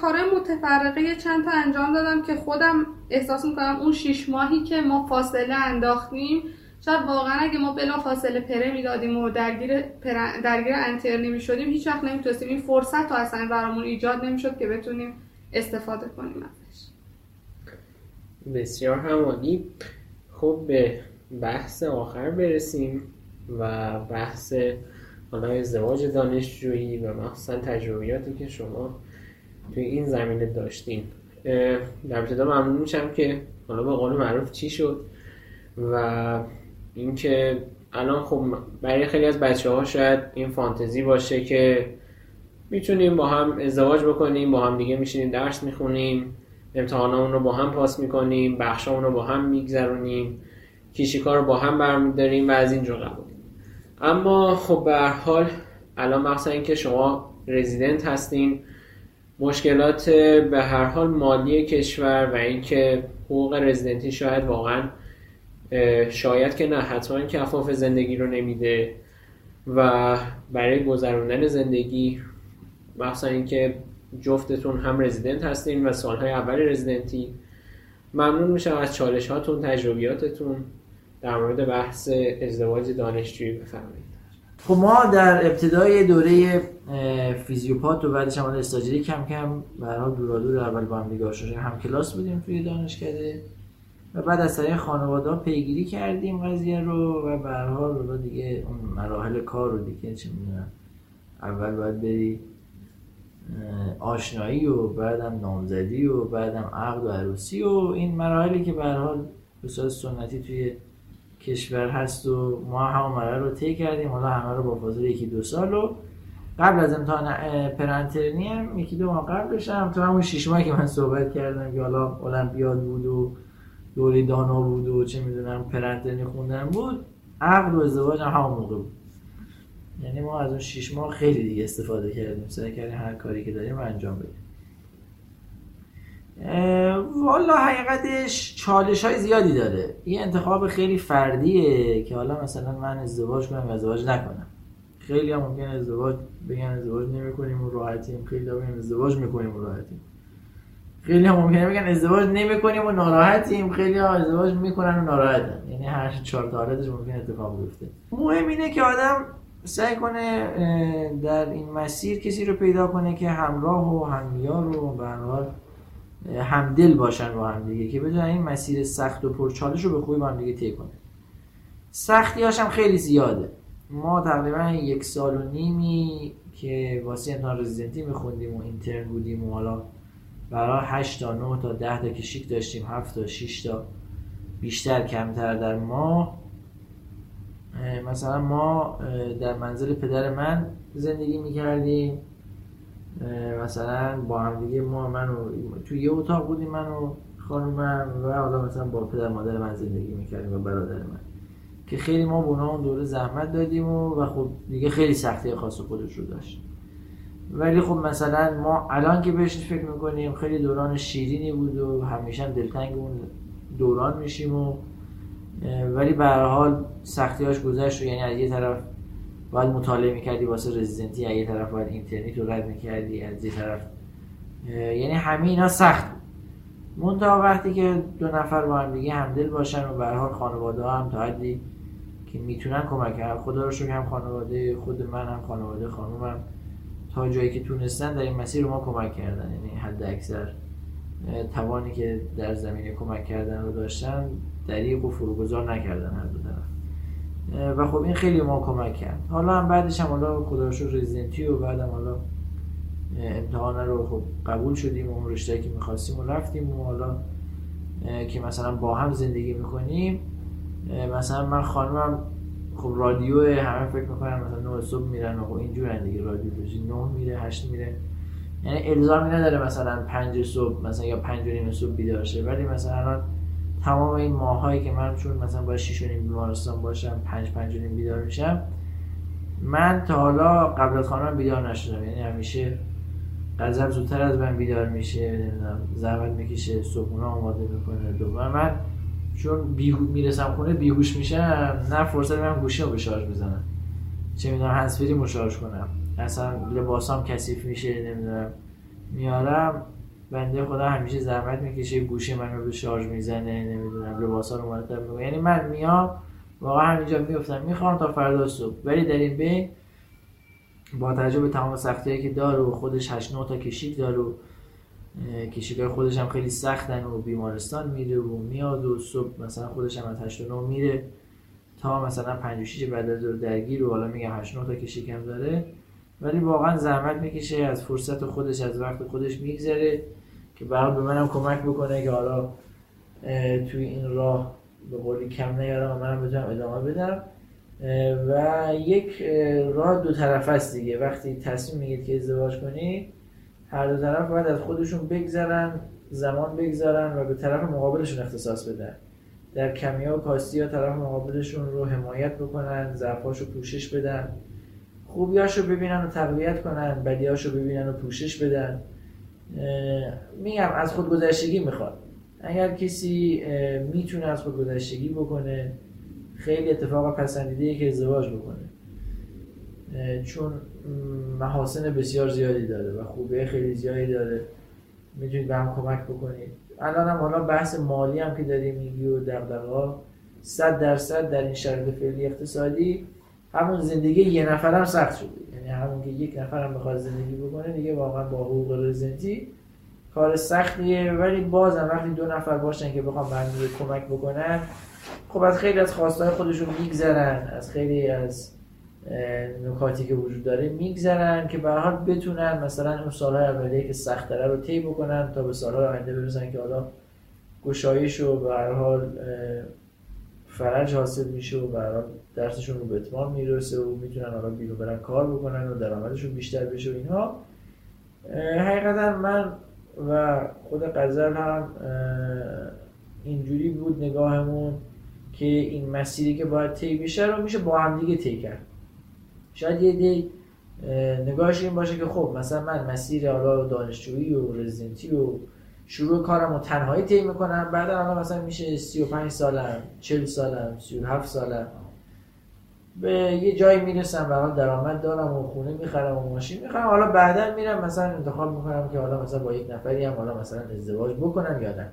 کارهای متفرقه یه چند تا انجام دادم که خودم احساس می‌کنم اون شش ماهی که ما فاصله انداختیم شاید واقعا اگه ما بلا فاصله پره میدادیم و درگیر پر... درگیر انترنی می‌شدیم هیچ وقت نمی‌تونستیم این فرصت رو اصلا برامون ایجاد نمی‌شد که بتونیم استفاده کنیم ازش. بسیار همانی. خب به بحث آخر برسیم و بحث حالا ازدواج دانشجویی و مخصوصا تجربیاتی که شما توی این زمینه داشتین. در ابتدا ممنون میشم که حالا به قول معروف چی شد و اینکه الان خب برای خیلی از بچه‌ها شاید این فانتزی باشه که میتونیم با هم ازدواج بکنیم، با هم دیگه میشینیم درس میخونیم، امتحانامون رو با هم پاس میکنیم، بخشامون رو با هم میگذرونیم، کیشیکا رو با هم برمیداریم و از اینجور قبول. اما خب به هر حال الان مخصوصا اینکه شما رزیدنت هستین، مشکلات به هر حال مالی کشور و اینکه حقوق رزیدنتی شاید واقعا شاید که نه حتما کفاف زندگی رو نمیده و برای گذروندن زندگی مخصوصا اینکه جفتتون هم رزیدنت هستین و سالهای اول رزیدنتی. ممنون میشم از چالش هاتون، تجربیاتتون در مورد بحث ازدواج دانشجویی بفرمایید. خب ما در ابتدای دوره فیزیوپات و بعدش هم استاجری کم کم برای دورادور اول با هم دیگه آشنا هم کلاس بودیم توی دانشکده و بعد از طریق خانواده‌ها پیگیری کردیم قضیه رو و به هر حال دیگه اون مراحل کار رو دیگه چه می‌دونم اول باید بری آشنایی و بعدم نامزدی و بعدم عقد و عروسی و این مراحلی که به هر حال به صورت سنتی توی کشور هست و ما همون مراحل رو طی کردیم. حالا همه رو با فاصله یکی دو سال و قبل از امتحان پرانترنی هم یکی دو ماه قبلش هم تو همون شش ماهی که من صحبت کردم که حالا المپیاد بود و دوره دانا بود و چه میدونم پرانترنی خوندن بود، عقد و ازدواج هم همون موقع بود. یعنی ما از اون شش ماه خیلی دیگه استفاده کردیم، سعی کردیم هر کاری که داریم انجام بدیم. والا حقیقتش چالش‌های زیادی داره. این انتخاب خیلی فردیه که حالا مثلا من ازدواج کنم یا ازدواج نکنم. خیلی هم ممکنه ازدواج بگن ازدواج نمی‌کنیم و راحتیم، خیلی هم ازدواج می‌کنیم و راحتیم. خیلی هم ممکنه بگن ازدواج نمی‌کنیم و ناراحتیم، خیلی هم ازدواج می‌کنن و ناراحتن. یعنی هر چهار تا حالتش ممکنه اتفاق بیفته. مهم اینه که آدم سعی کنه در این مسیر کسی رو پیدا کنه که همراه و همیار و به هر حال همدل باشن با هم دیگه که بتونن این مسیر سخت و پرچالش رو به خوبی با هم دیگه طی کنن. سختی‌هاش هم خیلی زیاده. ما تقریبا یک سال و نیمی که واسه امتحان رزیدنتی می‌خوندیم و اینترن بودیم و حالا برای هشت تا نه تا ده تا کشیک داشتیم، هفت تا شش تا بیشتر کمتر در ماه. مثلا ما در منزل پدر من زندگی می‌کردیم، مثلا با هم دیگه ما من و توی یه اتاق بودیم من و خانومم و حالا مثلا با پدر مادر من زندگی میکردیم و برادر من که خیلی ما به اونا اون دوره زحمت دادیم و, و خب دیگه خیلی سختی خاص خودش رو داشت. ولی خب مثلا ما الان که بهش فکر میکنیم خیلی دوران شیرینی بود و همیشه دلتنگ اون دوران میشیم و ولی به هر حال سختیاش گذشت و یعنی از یه طرف باید مطالعه میکردی واسه رزیدنتی، از یه طرف باید اینترنت رو رد میکردی، از یه طرف یعنی همه اینا سخت بود. منتها وقتی که دو نفر با هم دیگه همدل باشن و به هر حال خانواده ها هم تا حدی که میتونن کمک کنن، خدا رو شکر هم خانواده خود من هم خانواده خانومم تا جایی که تونستن در این مسیر رو ما کمک کردن، یعنی حد اکثر توانی که در زمینه کمک کردن رو داشتن دریغ و فروگذار نکردن هر دو طرف و خب این خیلی ما کمک کرد. حالا هم بعدش هم حالا خدا رو شکر رزیدنتی و بعدم حالا امتحان رو خب قبول شدیم و اون رشته‌ای که می‌خواستیم و رفتیم و حالا که مثلا با هم زندگی می‌کنیم. مثلا من خانومم خب رادیو همه فکر می‌کنن مثلا نه صبح میرن و خب اینجورن دیگه، رادیو روزی نه میره هشت میره، یعنی الزامی نداره مثلا پنج صبح مثلا یا پنج و نیم صبح بیدار شه. ولی مثلا الان تمام این ماهایی که من چون مثلا باید شش و نیم بیمارستان باشم پنج پنج و نیم بیدار میشم، من تا حالا قبل از خانم بیدار نشدم. یعنی همیشه قضا زودتر از من بیدار میشه، نمیدونم زحمت میکشه صبحونه آماده میکنه. دوباره من چون بیهوش میرسم خونه بیهوش میشم، نه فرصت من گوشیمو به شارژ بزنم، چه میدونم هندزفریمو شارژ کنم، اصلا لباسام کثیف میشه نمیدونم میارم. بنده خدا همیشه زحمت میکشه گوشی من رو به شارژ میزنه، نمیدونم لباسا رو مرتب میکنه. یعنی من میام واقعا همینجا میافتم میخوام تا فردا صبح. ولی در این بین با توجه به تمام سختیایی که داره و خودش هشت نه تا کشیک داره و کشیکای خودش هم خیلی سختن و بیمارستان میره و میاد و صبح مثلا خودش هم از هشت نه میره تا مثلا پنج و شش بعد از ظهر درگیر و حالا میگم هشت نه تا کشیک هم داره، ولی واقعا زحمت میکشه از فرصت خودش از وقت خودش میگذره که برام به منم کمک بکنه که حالا توی این راه به قولی کم نیارم و منم بتونم ادامه بدم. و یک راه دو طرف است دیگه، وقتی تصمیم میگید که ازدواج کنی هر دو طرف باید از خودشون بگذرن، زمان بگذارن و به طرف مقابلشون اختصاص بدن، در کمیا و کاستیا طرف مقابلشون رو حمایت بکنن، ضعفاشو پوشش بدن، خوبیاشو ببینن و تقویت کنن، بدیاشو ببینن و پوشش بدن. میگم از خودگذشتگی میخواد. اگر کسی میتونه از خودگذشتگی بکنه خیلی اتفاق پسندیده که ازدواج بکنه. چون محاسن بسیار زیادی داره و خوبه خیلی زیادی داره، میتونید به هم کمک بکنید. الان هم حالا بحث مالی هم که داریم میگی و دغدغه‌ها صد درصد در این شرایط فعلی اقتصادی همون زندگی یه نفرم سخت شده، یعنی همون که یک نفرم بخواد زندگی بکنه دیگه واقعا با حقوق رزنتی کار سختیه. ولی بازم وقتی دو نفر باشن که بخوام به هم کمک بکنن، خب از خیلی از خواستهای خودشون میگذرن، از خیلی از نکاتی که وجود داره میگذرن که به هر حال بتونن مثلا اون سالهای اولیه که سخت‌تره رو طی بکنن تا به سالهای آینده برسن که حالا گشایش و به هر حال فرج حاصل میشه و به هر حال درسشون رو به اتمام میرسه و میتونن حالا بیرون برن کار بکنن و درآمدشون بیشتر بشه و اینها. حقیقتا من و خود قزل هم اینجوری بود نگاهمون که این مسیری که باید طی بشه رو میشه با هم دیگه طی کرد. شاید یه دی نگاهش این باشه که خب مثلا من مسیر حالا دانشجویی و رزیدنتی و شروع کارم رو تنهایی طی میکنم، بعدا حالا مثلا میشه سی و پنج سالم، چهل سالم، سی و هفت سالم، به یه جایی میرسم و حالا درآمد دارم و خونه میخرم و ماشین میخرم، حالا بعدا میرم مثلا انتخاب میکنم که حالا مثلا با یک نفری هم حالا مثلا ازدواج بکنم یا نه.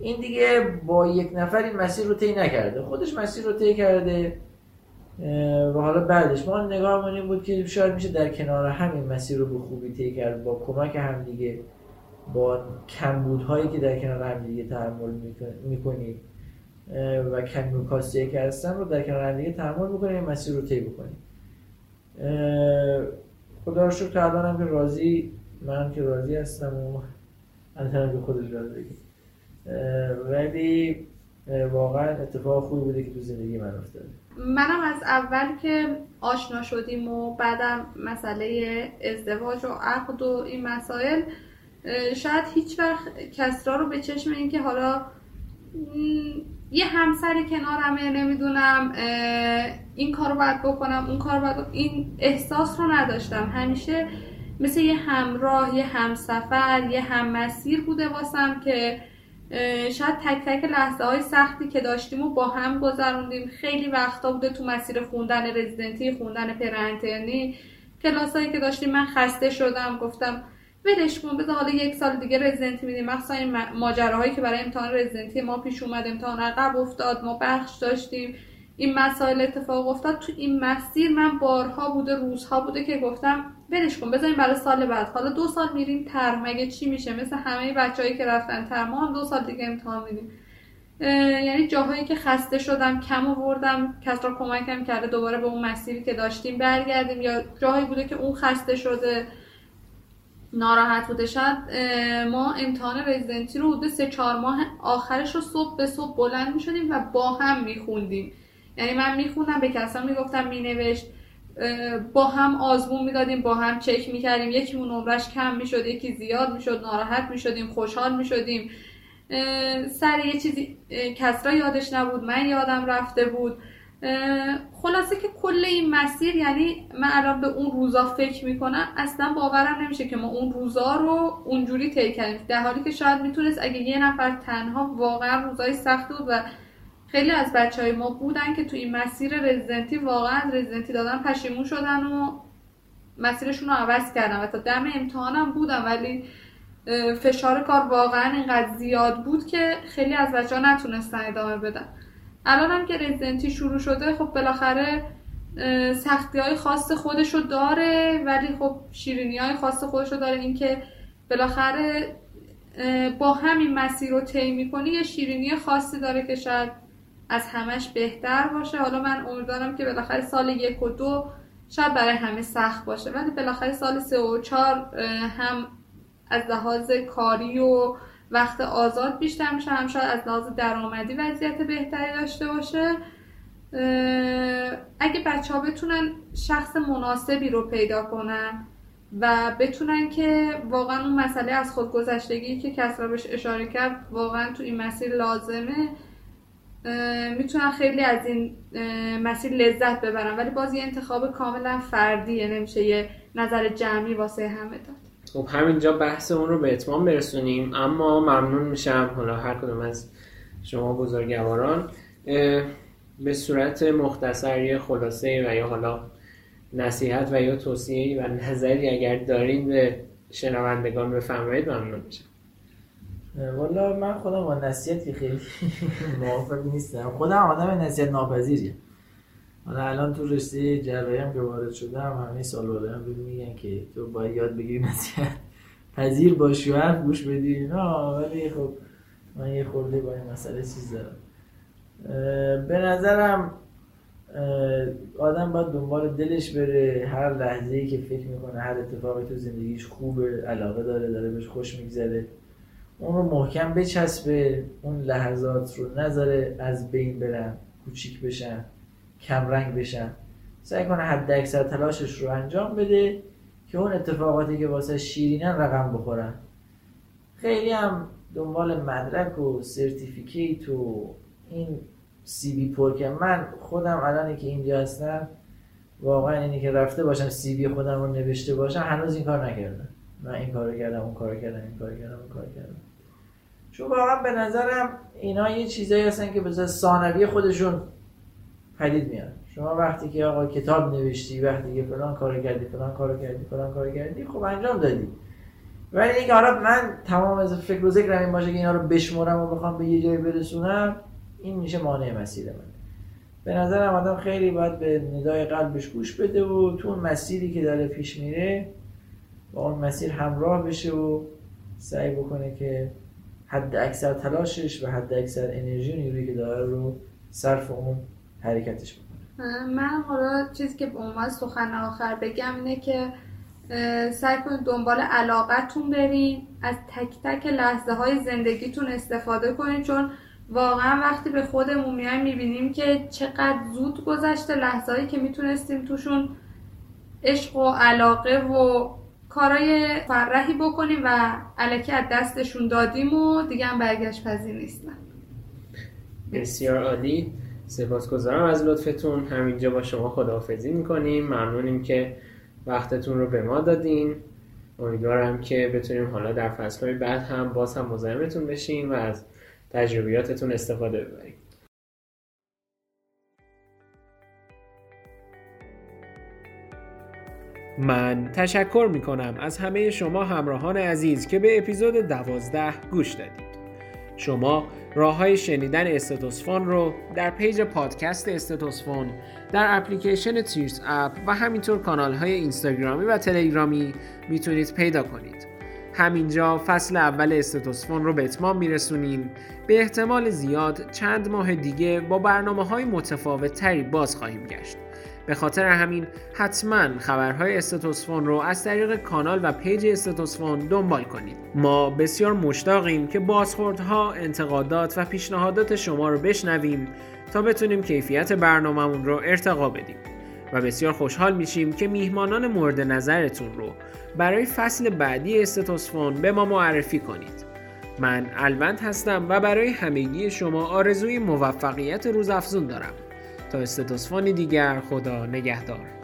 این دیگه با یک نفر این مسیر رو طی نکرده، خودش مسیر رو طی کرده و حالا بعدش ما نگاهمون این بود که شاید میشه در کنار همین مسیر رو به خوبی طی کرد با کمک هم دیگه، با کمبودهایی که در کنار هم دیگه تحمل میکنید و کمی کاستی که هستن رو در کنار هم دیگه تحمل میکنید، این مسیر رو طی بکنید. خدا رو شکر تا الانم که راضی، منم که راضی هستم و انترم که خودش راضی، ولی واقعا اتفاق خوبی بوده که تو زندگی من افتاده. منم از اول که آشنا شدیم و بعدم مسئله ازدواج و عقد و این مسائل، شاید هیچ وقت کسرا رو به چشم این که حالا یه همسر کنارمه، نمیدونم این کارو باید بکنم اون کارو باید، این احساس رو نداشتم. همیشه مثل یه همراه، یه همسفر، یه هممسیر بوده واسم که شاید تک تک لحظه های سختی که داشتیم و با هم گذروندیم. خیلی وقتا بوده تو مسیر خوندن رزیدنتی، خوندن پرانترنی، کلاسایی که داشتیم من خسته شدم، گفتم ولش کن بذار حالا یک سال دیگه رزیدنتی میدیم. مثلا این ماجراهایی که برای امتحان رزیدنتی ما پیش اومد، امتحان عقب افتاد، ما بخش داشتیم، این مسائل اتفاق افتاد. تو این مسیر من بارها بوده، روزها بوده که گفتم ولش کن بذاریم برای سال بعد، حالا دو سال میریم ترم مگه چی میشه، مثل همه بچه‌هایی که رفتن ترم هم دو سال دیگه امتحان میدیم. یعنی جاهایی که خسته شدم کم آوردم، کس را کمکم کرده دوباره به اون مسیری که داشتیم برگردیم، یا جاهایی بوده که اون خسته شده ناراحت بوده. شاید ما امتحان رزیدنتی رو بوده سه چهار ماه آخرش رو صبح به صبح بلند میشدیم و با هم میخوندیم، یعنی من میخوندم به کسا میگفتم مینوشت، با هم آزمون میدادیم، با هم چک میکردیم، یکیمون عمرش کم میشد، یکی زیاد میشد، ناراحت میشدیم، خوشحال میشدیم، سر یه چیزی کسرا یادش نبود، من یادم رفته بود. خلاصه که کل این مسیر، یعنی من الان به اون روزا فکر میکنم اصلا باورم نمیشه که ما اون روزا رو اونجوری طی کردیم، در حالی که شاید میتونست اگه یه نفر تنها، واقعا روزای سخت بود و خیلی از بچهای ما بودن که تو این مسیر رزیدنتی واقعا رزیدنتی دادن پشیمون شدن و مسیرشون رو عوض کردن و تا دم امتحانم بودن، ولی فشار کار واقعا اینقدر زیاد بود که خیلی از بچه‌ها نتونستن ادامه بدن. الان هم که رزیدنتی شروع شده، خب بالاخره سختی‌های خاص خودشو داره، ولی خب شیرینی‌های خاص خودشو داره. اینکه بالاخره با همین مسیر رو طی می‌کنی یه شیرینی خاصی داره که شاید از همش بهتر باشه. حالا من امیدوارم که بالاخره سال یک و دو شاید برای همه سخت باشه، ولی بالاخره سال سه و چهار هم از لحاظ کاری و وقت آزاد بیشتر میشه، هم شاید از لحاظ درآمدی وضعیت بهتری داشته باشه. اگه بچه‌ها بتونن شخص مناسبی رو پیدا کنن و بتونن که واقعا اون مسئله از خودگذشتگی که کسری بهش اشاره کرد واقعا تو این مسیر لازمه، میتونن خیلی از این مسیر لذت ببرن. ولی باز یه انتخاب کاملا فردیه، نمیشه یه نظر جمعی واسه همه داد. خب همینجا بحث اون رو به اتمام برسونیم، اما ممنون میشم حالا هر کدوم از شما بزرگواران به صورت مختصر یه خلاصه و یا حالا نصیحت و یا توصیه‌ای و نظری اگر دارین به شنوندگان بفرمایید ممنون میشم. والله من خودم با نصیحتی خیلی موافق نیستم. خودم آدم نصیحت ناپذیریم. حالا الان تو رشته جراحی هم که وارد شدم همه سال‌ها هم میگن که تو باید یاد بگیری نصیحت پذیر باشی و حرف گوش بدی. نه ولی خب من یه خورده با این مسئله چیز دارم. به نظرم آدم باید دنبال دلش بره، هر لحظه‌ای که فکر میکنه هر اتفاقی تو زندگیش خوبه، علاقه داره، داره بهش خوش میگذره، اون رو محکم بچسبه، اون لحظات رو نذاره از بین برن، کوچیک بشن، کم رنگ بشن، سعی کنه حد اکثر تلاشش رو انجام بده که اون اتفاقاتی که واسه شیرینن رقم بخورن. خیلی هم دنبال مدرک و سرتیفیکیت و این سی بی پر که من خودم الان که اینجا هستم واقعا اینی که رفته باشم سی بی خودم رو نوشته باشم هنوز این کار نکردم. من این کار رو کردم، اون کار رو کردم، این کار رو کردم، اون کار رو کردم. چون واقعا به نظرم اینا یه چیزایی هستن که بذار ثانوی خودشون پدید میاد. شما وقتی که آقا کتاب نوشتی، وقتی که فلان کارو کردی، فلان کارو کردی، فلان کارو کردی، خب انجام دادی. ولی اینکه حالا من تمام از فکر و ذکرم این باشه که اینا رو بشمرم و بخوام به یه جایی برسونم، این میشه مانع مسیر من. به نظرم آدم خیلی باید به ندای قلبش گوش بده و تو مسیری که داره پیش میره با اون مسیر همراه بشه و سعی بکنه که حد اکثر تلاشش و حد اکثر انرژی و نیرویی که داره رو صرف اون حرکتش بکنه. من حالا چیزی که به عنوان سخن آخر بگم اینه که سعی کنید دنبال علاقتون برین، از تک تک لحظه های زندگیتون استفاده کنید، چون واقعا وقتی به خودمون میایم میبینیم که چقدر زود گذشته لحظه‌ای که میتونستیم توشون عشق و علاقه و کارهای فرحی بکنیم و الکی از دستشون دادیم و دیگه هم برگشت پذیر نیستن. بسیار عالی، سپاسگزارم از لطفتون. همینجا با شما خداحافظی میکنیم. ممنونیم که وقتتون رو به ما دادین. امیدوارم که بتونیم حالا در فصلهای بعد هم باز هم مزاحمتون بشیم و از تجربیاتتون استفاده ببرید. من تشکر میکنم از همه شما همراهان عزیز که به اپیزود دوازده گوش دادید. شما راه‌های شنیدن استتوسفون رو در پیج پادکست استتوسفون، در اپلیکیشن تریت اپ و همینطور کانال‌های اینستاگرامی و تلگرامی میتونید پیدا کنید. همینجا فصل اول استتوسفون رو به اتمام میرسونیم. به احتمال زیاد چند ماه دیگه با برنامه‌های متفاوت‌تری باز خواهیم گشت. به خاطر همین حتما خبرهای استتوسفون رو از طریق کانال و پیج استتوسفون دنبال کنید. ما بسیار مشتاقیم که بازخوردها، انتقادات و پیشنهادات شما رو بشنویم تا بتونیم کیفیت برنامه‌مون رو ارتقا بدیم و بسیار خوشحال میشیم که میهمانان مورد نظرتون رو برای فصل بعدی استتوسفون به ما معرفی کنید. من الوند هستم و برای همگی شما آرزوی موفقیت روزافزون دارم. تا استتوسفونی دیگر، خدا نگهدار.